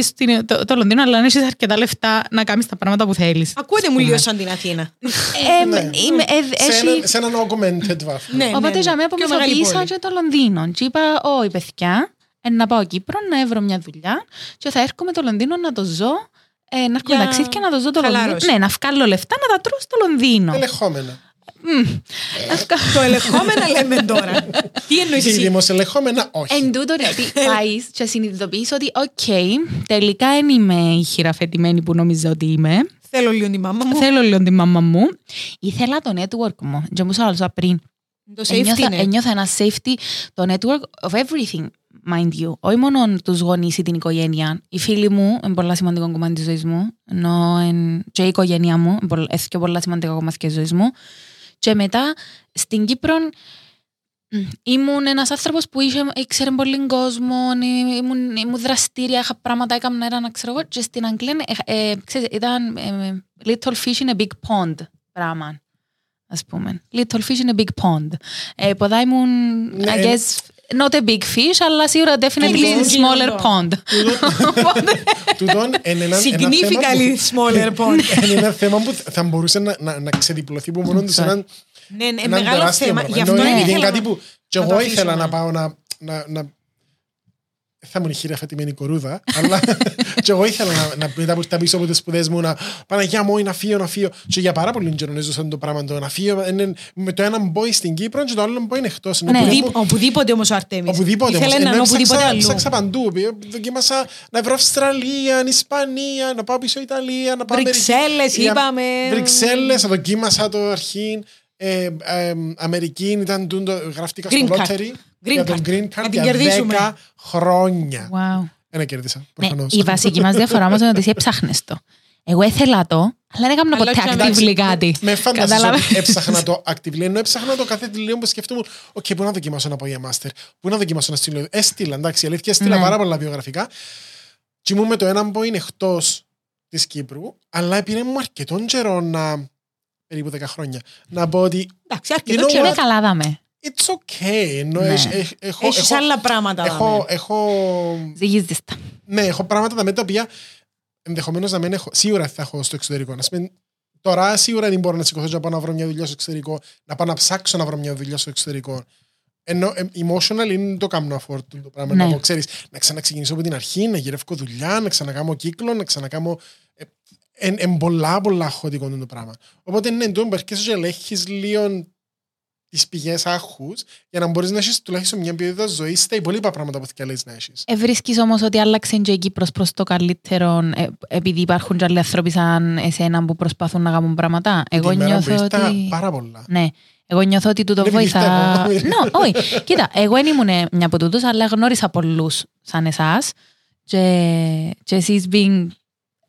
το Λονδίνο, αλλά δεν έχει αρκετά λεφτά να κάνει τα πράγματα που θέλει. Ακούτε μου λίγο σαν την Αθήνα. Σε έναν augmented βάθμο. Οπότε για μένα απομακρύνθηκα και το Λονδίνο. Και είπα, η παιδιά, να πάω Κύπρο, να βρω μια δουλειά, και θα έρχομαι το Λονδίνο να το ζω. Να έρχομαι ταξίδι και να το ζω το Λονδίνο. Ναι, να βγάλω λεφτά, να τα τρώω στο Λονδίνο. Ελεγχόμενα. Το ελεγχόμενα λέμε τώρα. Τι εννοείς εσύ? Δημοσιοελεγχόμενα όχι. Εν τούτο ρε, πάεις και συνειδητοποιείς ότι οκ, τελικά δεν είμαι η χειραφετημένη που νόμιζα ότι είμαι. Θέλω λίγο τη μάμα μου. Ήθελα το network μου. Και όμως άλλωσα πριν ένιωθα ένα safety. Το network of everything, mind you. Όχι μόνο τους γονείς ή την οικογένεια. Οι φίλοι μου είναι πολύ σημαντικό κομμάτι της ζωής μου. Και η οικογένειά μου είναι πολύ σημαντικό κομμάτι της ζωής μου. Και μετά στην Κύπρο ήμουν ένας άνθρωπος που ήξερε πολύ κόσμο, ήμουν δραστήρια, είχα πράγματα, έκανα ένα να ξέρω εγώ. Και στην Αγγλία ήταν little fish in a big pond πράγμα, ας πούμε. Little fish in a big pond. Ποδά ήμουν, I guess, Not a big fish, αλλά σίγουρα definitely a smaller pond. Significantly smaller pond. Είναι ένα θέμα που θα μπορούσε να ξεδιπλωθεί από μόνο του. Ναι, μεγάλο θέμα. Είναι κάτι που κι εγώ ήθελα να πάω να... Θα μου χείρα φατημένη κορούδα, αλλά και εγώ ήθελα να πίσω από τις σπουδές μου να Παναγιά μου, να φύγω. Και για πάρα πολύ καιρό έζωσαν το πράγμα το να φύγω. Με το έναν μπόι στην Κύπρο και το άλλο μπόι είναι εκτός. Ναι, οπουδήποτε όμως ο Αρτέμις. Οπουδήποτε όμως. Ήθελε να είναι οπουδήποτε αλλού. Ψάξα παντού. Δοκίμασα να βρω Αυστραλία, Ισπανία, να πάω πίσω Ιταλία, να πάω Βρυξέλλες, είπαμε. Βρυξέλλες, δοκίμασα το αρχήν. Αμερική ήταν τούντο, γραφτήκα στο lottery για τον Green Card για 10 χρόνια. Ένα κέρδισα. Η βασική μας διαφορά όμως είναι ότι εσύ έψαχνες το. Εγώ ήθελα το, αλλά δεν έκανα ποτέ actively κάτι. Με φαντάζεσαι ότι έψαχνα το actively, ενώ έψαχνα το κάθε λίγο που σκεφτόμουν «Οκ, πού να δοκιμάσω να πάω για μάστερ, πού να δοκιμάσω να στείλω». Έστειλα, εντάξει, αλήθεια, έστειλα πάρα πολλά βιογραφικά. Κοιμούμε το έναν που είναι εκτός της Κύπρου, αλλά πήρε μου αρκετόν καιρό να. Περίπου 10 χρόνια. Να πω ότι. Εντάξει, αρκετό και δεν καλά δάμε. It's okay. No, ναι. Έχεις άλλα πράγματα. Ζυγίζεστα. Ναι, έχω πράγματα με τα οποία ενδεχομένως να μην έχω. Σίγουρα θα έχω στο εξωτερικό. Τώρα σίγουρα δεν μπορώ να σηκωθώ και να πάω να βρω μια δουλειά στο εξωτερικό. Να πάω να ψάξω να βρω μια δουλειά στο εξωτερικό. Ενώ emotional είναι το κάνω afford το πράγμα. Ναι. Να ξαναξεκινήσω από την αρχή, να γυρεύω δουλειά, να ξανακάμω κύκλο, να ξανακάμω. Είναι πολλά χωτικό το πράγμα. Οπότε ναι, το εμπαρκέσαι και ελέγχεις λίγο τις πηγές άχους για να μπορείς να έχεις τουλάχιστον μια ποιότητα ζωής στα υπόλοιπα πράγματα που θέλεις να έχεις. Βρίσκεις όμως ότι άλλαξε και η Κύπρος προς το καλύτερο επειδή υπάρχουν και άλλοι άνθρωποι σαν εσένα που προσπαθούν να κάνουν πράγματα. Εγώ νιώθω ότι... Πάρα πολλά. Ναι. Εγώ νιώθω ότι τούτο βοηθά. Ναι, όχι. Κοίτα, εγώ δεν ήμουν μια από τούτους, αλλά γνώρισα πολλούς σαν εσάς και εσείς being.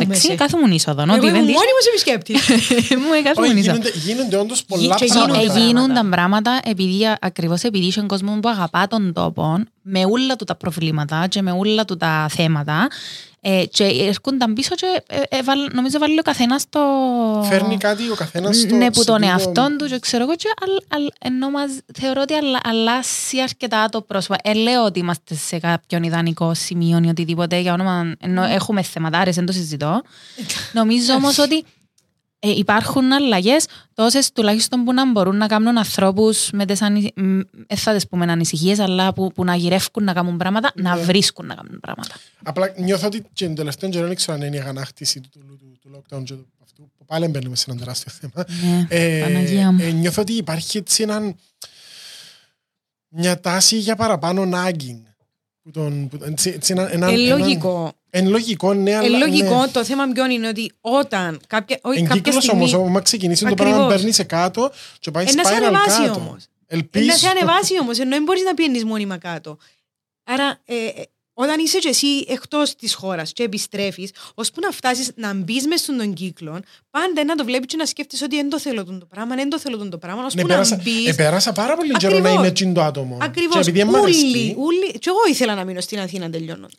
Εξήν κάθομουν είσοδο. Εγώ ήμουν μόνιμος επισκέπτης. Γίνονται όντως πολλά πράγματα. Γίνονταν πράγματα ακριβώς επειδή είσαι κόσμο που αγαπά τον τόπο με όλα του τα προβλήματα και με όλα του τα θέματα και έρχονταν πίσω και νομίζω βάλει ο καθένας το... Φέρνει κάτι ο καθένας το... Ναι, που τον εαυτόν του και ξέρω εγώ και ενώ θεωρώ ότι αλλάζει αρκετά το πρόσωπο. Λέω ότι είμαστε σε κάποιον ιδανικό σημείο ή οτιδήποτε για όνομα ενώ έχουμε θεματάρες, δεν το συζητώ. Νομίζω όμως ότι υπάρχουν αλλαγές τόσες τουλάχιστον που να μπορούν να κάνουν ανθρώπους με τις ανησυχίες αλλά που να γυρεύουν να κάνουν πράγματα, να βρίσκουν να κάνουν πράγματα. Απλά νιώθω ότι και τον τελευταίο καιρό δεν ξέρω αν είναι η αγανάκτηση του lockdown και αυτού που πάλι μπαίνουμε σε έναν τεράστιο θέμα. Νιώθω ότι υπάρχει έτσι μια τάση για παραπάνω nagging. Εν λογικό, ναι, αλλά. Λογικό, το θέμα ποιον είναι ότι όταν κάποια στιγμή. Όμως, όμως ξεκινήσει το πράγμα να παίρνει σε κάτω και πάει spiral κάτω. Να σε ανεβάσει όμως, ενώ δεν μπορείς να πιένεις μόνιμα κάτω. Άρα, όταν είσαι και εσύ εκτός της χώρας και επιστρέφεις, ώσπου να φτάσεις να μπεις μες στον κύκλο, πάντα να το βλέπεις και να σκέφτεσαι ότι δεν το θέλω το πράγμα, ώσπου να μπεις. Επέρασα πάρα πολύ καιρό να είμαι τσιν το άτομο. Ακριβώς. Και εγώ ήθελα να μείνω στην Αθήνα τελειώνοντας.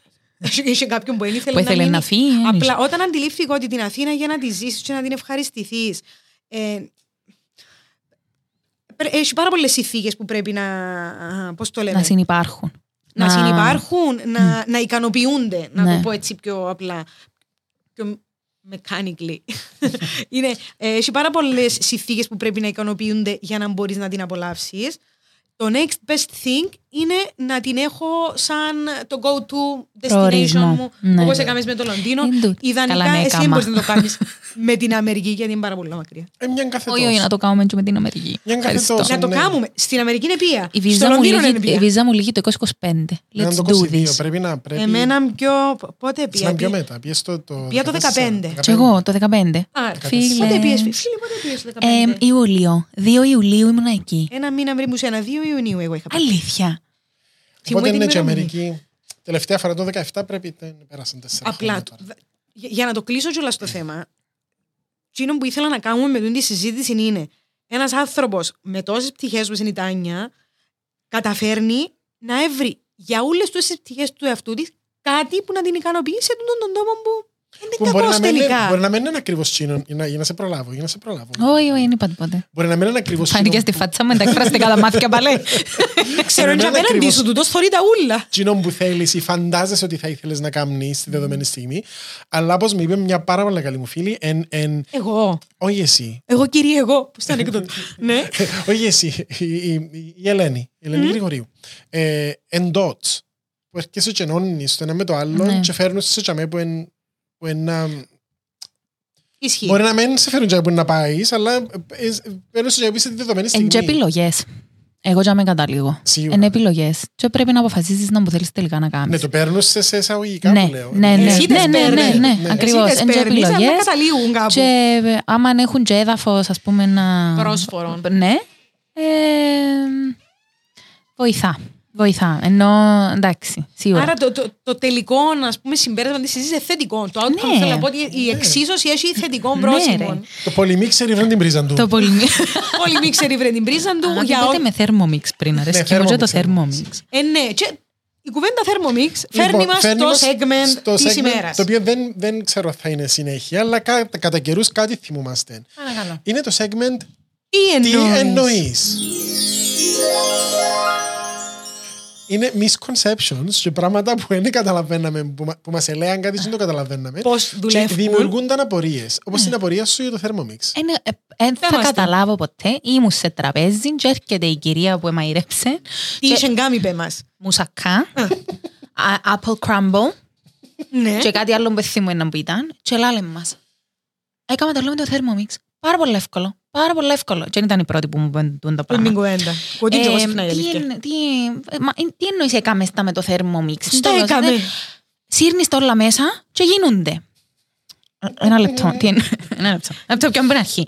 Είχε κάποιον που ήθελε να φύγει. Απλά όταν αντιλήφθηκα ότι την Αθήνα για να τη ζήσεις και να την ευχαριστηθείς, έχει πάρα πολλές συνθήκες που πρέπει να συνυπάρχουν. Να ικανοποιούνται, να το πω έτσι πιο απλά. Πιο mechanically. Έχει πάρα πολλές συνθήκες που πρέπει να ικανοποιούνται για να μπορείς να την απολαύσεις. Το next best thing είναι να την έχω σαν το go-to destination μου. Όπως έκαμε με το Λονδίνο. Ιδανικά εσύ μπορείς να το κάνεις με την Αμερική γιατί είναι πάρα πολύ μακριά. Όχι, να το κάνουμε με την Αμερική. Να το κάνουμε. Στην Αμερική είναι πία. Στο Λονδίνο είναι πία. Η βίζα μου λύγει το 2025. Let's do this. Εμένα πιο... Πότε πία. Σαν πιο μετά. Πία το 2015. Και εγώ το 2015. Πότε πίες το 2015. Ιούλιο. 2 Ιουλίου ήμουν εκεί. Ένα μήνα πριν μου σε ένα 2 Ιουνίου εγώ είχα πάει. Αλήθεια. Οπότε είναι και η Αμερική. Τελευταία φορά το 2017 πρέπει να πέρασαν 4 χρόνια. Απλά, για να το κλείσω κιόλας το θέμα, Εκείνο που ήθελα να κάνουμε με τη συζήτηση είναι ένας άνθρωπος με τόσες πτυχές όπως είναι η Τάνια καταφέρνει να έβρει για όλες τις πτυχές του εαυτού της κάτι που να την ικανοποιήσει σε τον τόπο που είναι κακός τελικά. Μπορεί να μην είναι ακριβώς εκείνο, για να σε προλάβω. Όχι, δεν είπα τίποτε. Μπορεί να μην είναι ακριβώς εκείνο. Φάνηκε στη φάτσα μου, εντακφράστηκα τα μάθηκα παλέ. Ξέρω ότι απέναντι σου τούτος θωρεί τα ούλα. Εκείνο που θέλεις ή φαντάζεσαι ότι θα ήθελες να κάνεις στη δεδομένη στιγμή. Αλλά όπως μου είπε μια πάρα πολύ καλή μου φίλη. Εγώ. Όχι εσύ. Εγώ, κυρία, εγώ. Πώς ήταν εκ τότε. Όχι εσύ. Η Ελένη. Η Ελένη Γρηγορίου. Εντότς. Που έρχεσαι και ενώνεις το ένα με το άλλο και φέρνουν σε τσαμέ που είναι. Μπορεί να μην σε φέρουν τζάι που να πάει, αλλά παίρνουν σε τζάι σε τη δεδομένη στιγμή. Είναι και επιλογές. Εγώ τζάι με καταλήγω. Είναι επιλογές. Και πρέπει να αποφασίσεις να μου θέλεις τελικά να κάνεις. Ναι, το παίρνουν σε εισαγωγικά που λέω. Ναι, ακριβώς. Είναι και επιλογές. Και άμα έχουν και έδαφος, ας πούμε, να. Πρόσφορο. Ναι. Βοηθά. Βοηθά, ενώ εντάξει, σίγουρα. Άρα το τελικό, ας πούμε, συμπέρασμα της συζήτησης είναι θετικό. Το outcome, θέλω να πω ότι η εξίσωση έχει θετικό πρόσημο. Το πολυμίξερι βρε την πρίζα του. Το πολυμίξερι βρε την πρίζα του. Αν είπατε με θερμομίξ πριν, αρέσει και μόνο το θερμομίξ. Ναι, και η κουβέντα θερμομίξ φέρνει μας το segment της ημέρας. Το οποίο δεν ξέρω θα είναι συνέχεια, αλλά κατά καιρούς κάτι θυμούμαστε. Είναι το segment «Τι εννοείς». Είναι misconceptions και πράγματα που δεν καταλαβαίναμε, που μας έλεγαν κάτι και δεν το καταλαβαίναμε. Πώς δουλεύουν. Και δημιουργούνταν απορίες. Όπως την απορία σου για το Thermomix. Δεν θα καταλάβω ποτέ. Ήμουν σε τραπέζι και έρχεται η κυρία που μαϊρέψε. Τι είχε κάνει πε μας. Μουσακά, apple crumble και κάτι άλλο που θυμούμαι που ήταν. Και λάλε μας. Έκαμε το λόγο με το Thermomix. Πάρα πολύ εύκολο. Πάρα πολύ εύκολο. Και δεν ήταν η πρώτη που μου πέντουν τα πράγματα. Τι εννοείς έκαμε στα με το θερμομίξ. Στο έκαμε. Σύρνεις τα όλα μέσα και γίνονται. Ένα λεπτό. Ένα λεπτό. Αυτό ποιο μπορεί να αρχίσει.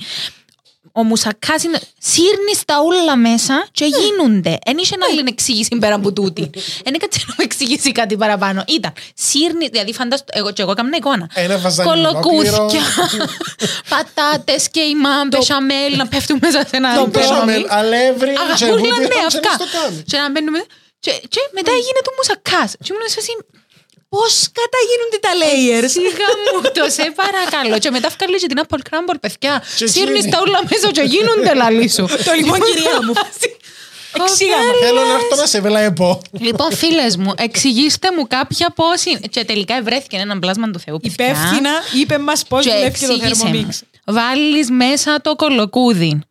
Ο μουσακάς είναι. Σύρνεις τα όλα μέσα και γίνονται. Εν είχε να άλλη εξήγηση πέρα από τούτη. Εν έκατσε να μου εξηγήσει κάτι παραπάνω. Ήταν. Σύρνεις. Δηλαδή φαντάζομαι. Εγώ έκανα εικόνα. Κολοκούθια. Πατάτες και ημάν. Μπεσαμέλ. Να πέφτουν μέσα σε ένα. Το μπεσαμέλ. Αλεύρι. Αγαπούλα. Ναι, αυτά. Και να μπαίνουμε. Και μετά έγινε το μουσακάς. Και ήμουν εσύ. Πώς καταγίνονται τα layers. Σιγά μου το, σε παρακαλώ. Και μετά βγάλει και την Apple Crumble, παιδιά. Σύρνεις τα όλα μέσα και γίνονται λαλί σου. Το λοιπόν, κυρία μου. Εξήγαμε. Θέλω να έρθω να σε βλέπω. Λοιπόν, φίλες μου, εξηγήστε μου κάποια πώς είναι. Και τελικά βρέθηκε έναν πλάσμα του Θεού. Υπεύθυνα είπε μας πώς δουλεύει το Thermomix. Βάλεις μέσα το κολοκούδι.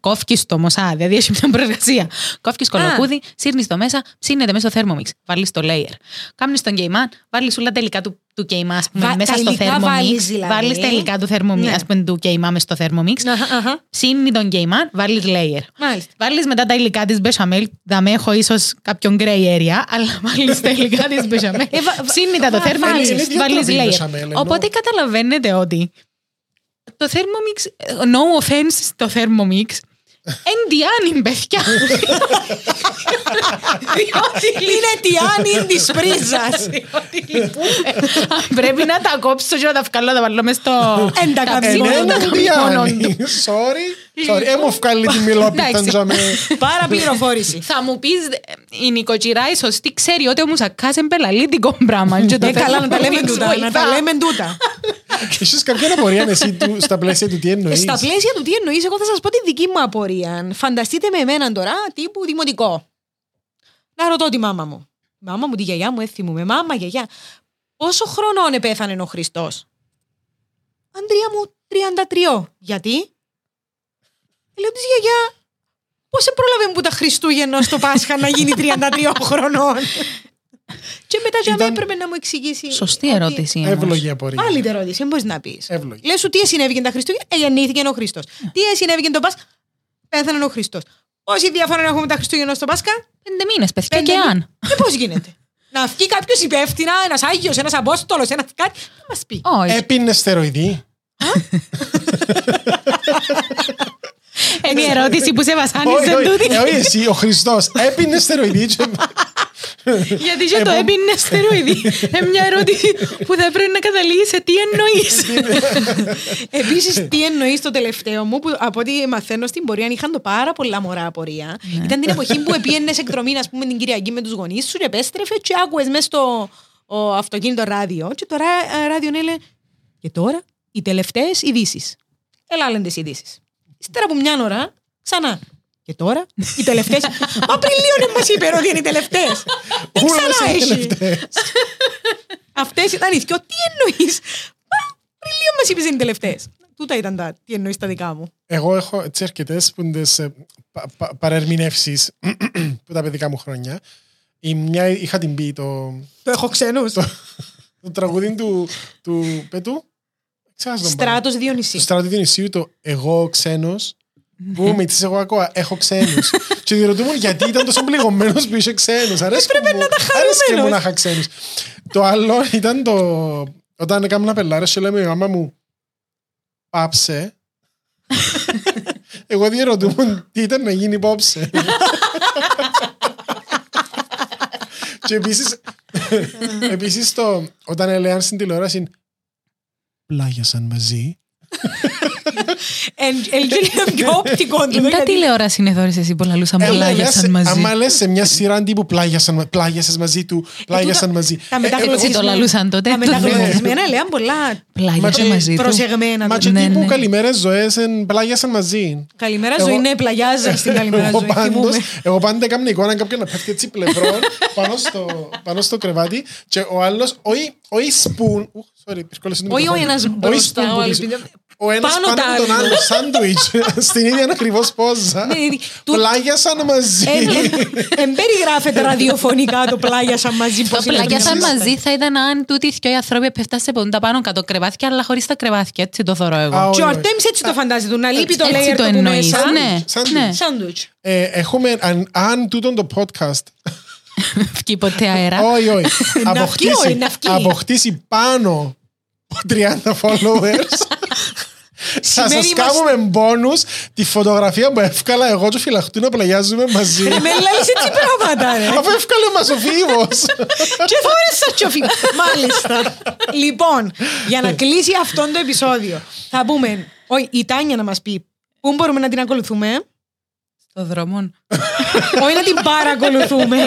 Κόφκι το μοσά, δηλαδή έχει μια προεργασία. Κόφκι κολοκούδι, σύρνει το μέσα, ψήνεται μέσα στο Thermomix. Βάλει το layer. Κάμνει τον κέιμαν, βάλει όλα τελικά του κέιμαν μέσα στο Thermomix. Βάλει τελικά του κέιμαν μέσα στο Thermomix. Ψήνει τον κέιμαν, βάλει layer. Βάλει μετά τα υλικά τη μπεσαμέλ. Δεν έχω ίσω κάποιον gray area, αλλά βάλει τα υλικά τη μπεσαμέλ. Ψήνει τα το Thermomix, βάλει layer. Οπότε καταλαβαίνετε ότι. Το Thermomix, no offense στο Thermomix, εντιάνει, παιδιά. Είναι τιάνιν της πρίζας. Πρέπει να τα κόψω και να τα βγάλω, να τα βάλω μες στο καψίλο. Είναι εντιάνι. Sorry, έμω βγάλει τη μιλόπιτα. Παραπληροφόρηση. Θα μου πεις, η νοικοκυρά η σωστή ξέρει ότι ο μουσακάς εμπελαλεί την κομπράμα. Καλά, να τα λέμε τούτα. Ίσως κάποια απορία εσύ στα πλαίσια του τι εννοείς. Στα πλαίσια του τι εννοείς, εγώ θα σας πω τη δική μου απορία. Φανταστείτε με εμένα τώρα τύπου δημοτικό. Να ρωτώ τη μάμα μου. Μάμα μου, τη γιαγιά μου, θυμούμαι. Μάμα, γιαγιά, πόσο χρονών επέθανε ο Χριστός? Αντρία μου, 33. Γιατί? Λέω της γιαγιά, πώς πρόλαβε που τα Χριστούγεννα στο Πάσχα να γίνει 33 χρονών. Και μετά για μένα έπρεπε να μου εξηγήσει. Σωστή ερώτηση. Εύλογη απορία. Άλλη ερώτηση, δεν μπορεί να πει. Λες σου τι συνέβη τα Χριστούγεννα, γεννήθηκε ο Χριστός. Τι συνέβη το Πάσχα, πέθανε ο Χριστός. Όση διαφορά έχουμε τα Χριστούγεννα στο Πάσχα, 5 μήνες, παιδιά. Και αν. Και πώς γίνεται. Να βγει κάποιο υπεύθυνα, ένα Άγιος, ένα Απόστολος, ένα κάτι, να μας πει. Έπινε στεροειδή. Μια ερώτηση που σε βασάνιζε τούτη. Όχι, ο Χριστός έπινε στεροειδή. Γιατί για το έμπι είναι αστεροειδή. Είναι μια ερώτηση που θα πρέπει να καταλήγει σε τι εννοείς. Επίσης, τι εννοείς το τελευταίο μου, που από ό,τι μαθαίνω στην πορεία, είχαν το πάρα πολλά μωρά απορία. Ήταν την εποχή που πήγαινες εκδρομή, ας πούμε, την Κυριακή με τους γονείς σου, επέστρεφε και άκουες μέσα στο αυτοκίνητο ράδιο. Και το ράδιο έλεγε, και τώρα οι τελευταίες ειδήσεις. Ελάλεντες ειδήσεις. Ύστερα από μια ώρα, ξανά. Και τώρα, οι τελευταίες. Μα πριν λίγο δεν μας είπε ότι είναι οι τελευταίες. Δεν ξανά έχει. Αυτές ήταν οι δυο. Τι εννοείς. Μα πριν λίγο μας είπες είναι οι τελευταίες. Τούτα ήταν τα τι εννοείς τα δικά μου. Εγώ έχω τις αρκετές παρερμηνεύσεις που τα παιδικά μου χρόνια. Η μια είχα την πει το. Το έχω ξένους. Το τραγουδί του Πέτου. Στράτος Διονυσίου. Το Στράτος Διονυσίου, το εγώ ξένος. Που με τις εγώ ακούω, έχω ξένους. Και διερωτούμουν γιατί ήταν τόσο πληγωμένος που είχε ξένους. Έπρεπε να τα χαρούμενος. Και μου να είχα ξένους. Το άλλο ήταν το. Όταν έκαμε ένα πελάρο και λέμε η μαμά μου πάψε. Εγώ διερωτούμουν τι ήταν να γίνει πάψε. Και επίσης το. Όταν έλεγαν στην τηλεόραση πλάγιασαν μαζί. Είναι τα τηλεόραση είναι δώρες εσύ που λαλούσαν πλάγιασαν μαζί. Άμα λες σε μια σειρά αντίπου πλάγιασες μαζί του, πλάγιασαν μαζί. Τα μεταγλωσσισμένα τότε. Τα μεταγλωσσισμένα λέγαν πολλά. Πλάγιασαν μαζί του. Προσεγμένα. Μα και τύπου καλημέρες ζωές πλάγιασαν μαζί. Καλημέρα ζωή είναι πλαγιάζαν στην καλημέρα ζωή. Εγώ πάντα έκανα εικόνα κάποιον να πέφτει έτσι πλευρών πάνω στο κρεβάτι και ο άλλος, όχι σπούν. Ο ένας πάνω από τον άλλο σάντουιτς στην ίδια ακριβώς πόζα. Πλάγιασαν μαζί. Εν περιγράφεται ραδιοφωνικά το πλάγιασαν μαζί. Το πλάγιασαν μαζί θα ήταν αν τούτοι οι δυο άνθρωποι πέφτασαν σε τα πάνω κάτω κρεβάθηκε, αλλά χωρίς τα κρεβάθηκε. Έτσι το θωρώ εγώ. Και ο Αρτέμις έτσι το φαντάζεται. Να λείπει το layer του που μέσα. Σάντουιτς. Έχουμε αν τούτον το podcast. Φκεί ποτέ αέρα. Όχι, όχι. Αποκτήσει πάνω 30 followers. Θα σας κάνουμε μπόνους τη φωτογραφία που εύκαλα εγώ και φυλαχτού να πλαγιάζουμε μαζί. Με λες έτσι πράγματα ρε. Αφού εύκαλε μας ο Φίβος. Και θα ώρεσαι και ο Φίβος. Μάλιστα. Λοιπόν, για να κλείσει αυτό το επεισόδιο θα πούμε, όχι η Τάνια να μας πει πού μπορούμε να την ακολουθούμε. Των δρόμων. Όχι να την παρακολουθούμε.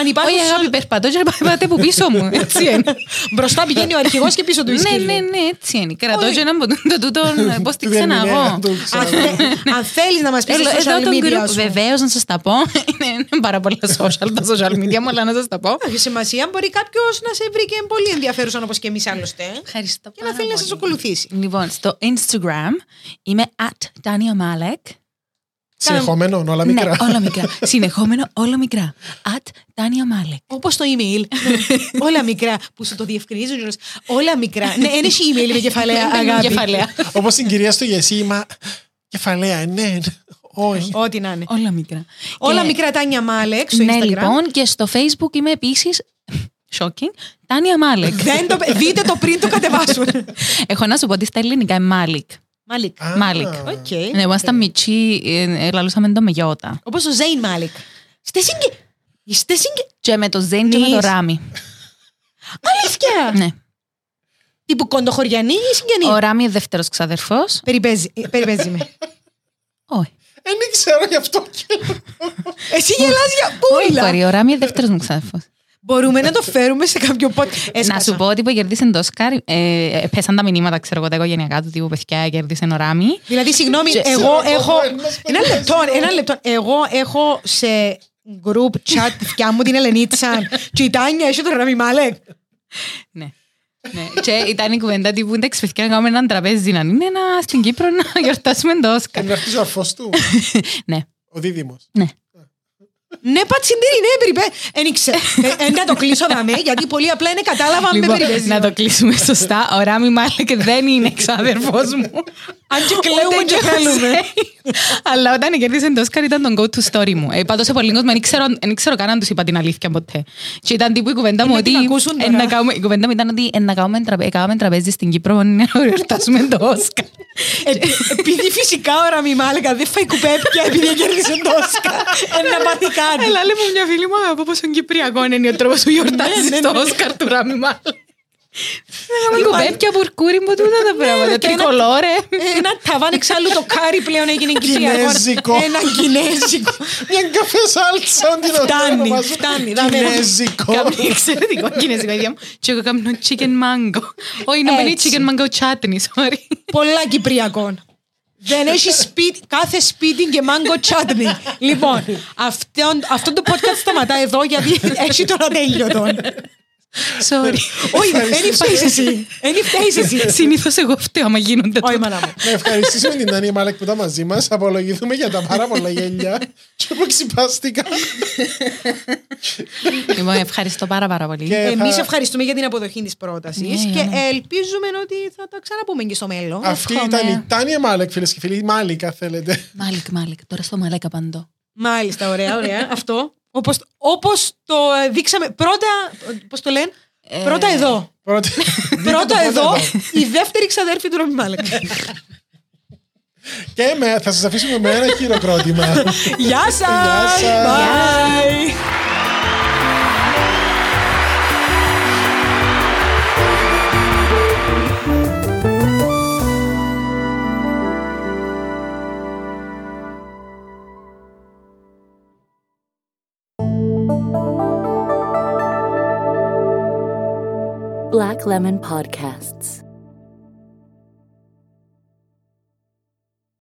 Αν υπάρχουν. Όχι, αγάπη, περπατώ και πάτε που πίσω μου. Έτσι είναι. Μπροστά πηγαίνει ο αρχηγός και πίσω του ισχύει. Ναι, ναι, έτσι είναι. Κρατώ και έναν ποτούντο τούτον. Πώς τη ξαναγώ. Αν θέλεις να μας πεις τα social media. Βεβαίως να σας τα πω. Είναι πάρα πολλά social τα social media μου, αλλά να σας τα πω. Έχει σημασία. Μπορεί κάποιος να σε βρει και πολύ ενδιαφέρουσαν όπως και εμείς άλλωστε. Ευχαριστώ πολύ. Και να θέλει να σας ακολουθήσει. Λοιπόν, στο Instagram είμαι @TaniaMalek. Συνεχόμενο, όλα μικρά. Ναι, όλα μικρά. Συνεχόμενο, όλα μικρά. @TaniaMalek. Όπως το email. Όλα μικρά. Που σου το διευκρινίζουν. Όλα μικρά. Ναι, είναι email με κεφαλαία, αγάπη. Όπως την κυρία στο Γεσίμα. Κεφαλαία, ναι. Όχι. Ό,τι να είναι. Όλα μικρά. Όλα μικρά, Τάνια Μάλεκ. Ναι, λοιπόν, και στο Facebook είμαι επίσης. Shocking. Τάνια Μάλεκ. Δείτε το πριν το κατεβάσουν. Έχω να σου πω ότι στα ελληνικά είναι Μάλεκ. Μάλεκ. Ναι, εγώ στα μητσί λαλούσαμε το με γιώτα. Όπως ο Ζέιν Μάλεκ. Είστε συγκεκριμένοι. Και με το Ζέιν και με το Ράμι. Αλήθεια! Ναι. Τύπου κοντοχωριανή ή συγγενή. Ο Ράμι είναι δεύτερος ξαδερφός. Περιπέζει με. Όχι. Δεν ξέρω γι' αυτό και. Εσύ γελάς για πούλα. Όχι, ο Ράμι είναι δεύτερος μου ξαδερφός. Μπορούμε να το φέρουμε σε κάποιο podcast. Να σου πω ότι που κερδίσαν το Όσκαρ, πέσαν τα μηνύματα, ξέρω εγώ, τα οικογενειακά του τύπου παιδιά, κερδίσαν ο Ράμι. Δηλαδή, συγγνώμη, εγώ έχω. Ένα λεπτό. Εγώ έχω σε group chat πια μου την Ελενίτσα. Και η Τάνια, είσαι το Ράμι Μάλεκ. Ναι. Και ήταν η κουβέντα τύπου, εντάξει, παιδιά, να κάνουμε έναν τραπέζι να είναι στην Κύπρο να γιορτάσουμε το Όσκαρ. Είναι αυτό ο αφό του. Ναι. Ο δίδυμος. Ναι. Ναι, πατσιντήρι, ναι, περιπέ. Εν να το κλείσω δαμέ, γιατί πολύ απλά είναι κατάλαβα αν με περιπέζει. Να το κλείσουμε σωστά. Ο Ράμι Μάλεκ δεν είναι εξάδερφός μου. Αν και κλαίουμε και θέλουμε. Αλλά όταν κερδίσαν το Όσκαρ ήταν το go-to story μου. Είπα τόσο πολύ, δεν ξέρω καν αν τους είπα την αλήθεια ποτέ. Και ήταν τύπου η κουβέντα μου ότι έκαναμε τραπέζι στην Κύπρο να εορτάσουμε το Όσκαρ. Επειδή φυσικά ο Ράμι Μάλεκ δεν φάει κουπέπια επειδή κέρδισε το Όσκαρ. Ένα πάθη κάνει. Έλα λέμε μια φίλη μου από πόσο κυπριακό είναι ο τρόπος που γιορτάζεις το Όσκαρ του Ράμι Μάλεκ. Κοπέπια, μπουρκούρι μου, τούτα τα πράγματα. Τρικολόρε. Ένα ταβάν, εξάλλου το κάρι πλέον έγινε κινέζικο. Ένα κινέζικο. Μια καφέ σάλτσα. Φτάνει. Κινέζικο. Κάποιο εξαιρετικό κινέζικο. Και εγώ κάνω chicken mango. Όχι, να μπαίνει chicken mango chutney, sorry. Πολλά κυπριακών. Δεν έχει σπίτι, κάθε σπίτι και mango chutney. Λοιπόν, αυτό το podcast σταματά εδώ γιατί έχει τον ατέλειωτο. Sorry. Όχι, δεν φταίεις εσύ. Συνήθως εγώ φταίω άμα γίνονται. Όχι, μάνα μου. Να ευχαριστήσουμε την Τάνια Μάλεκ που ήταν μαζί μας. Απολογηθούμε για τα πάρα πολλά γέλια. Και που ξυπάστηκα. Λοιπόν, ευχαριστώ πάρα πολύ. Εμείς ευχαριστούμε για την αποδοχή της πρότασης και ελπίζουμε ότι θα τα ξαναπούμε και στο μέλλον. Αυτή ήταν η Τάνια Μάλεκ, φίλες και φίλοι. Μάλικα θέλετε. Μάλεκ. Τώρα στο Μάλεκ απαντώ. Μάλιστα, ωραία. Αυτό. Όπως το δείξαμε πρώτα, πώς το λένε, πρώτα εδώ. Πρώτα εδώ, η δεύτερη ξαδέρφη του Ράμι Μάλεκ. Και θα σας αφήσουμε με ένα χειροκρότημα. Γεια σας! Bye! Black Lemon Podcasts.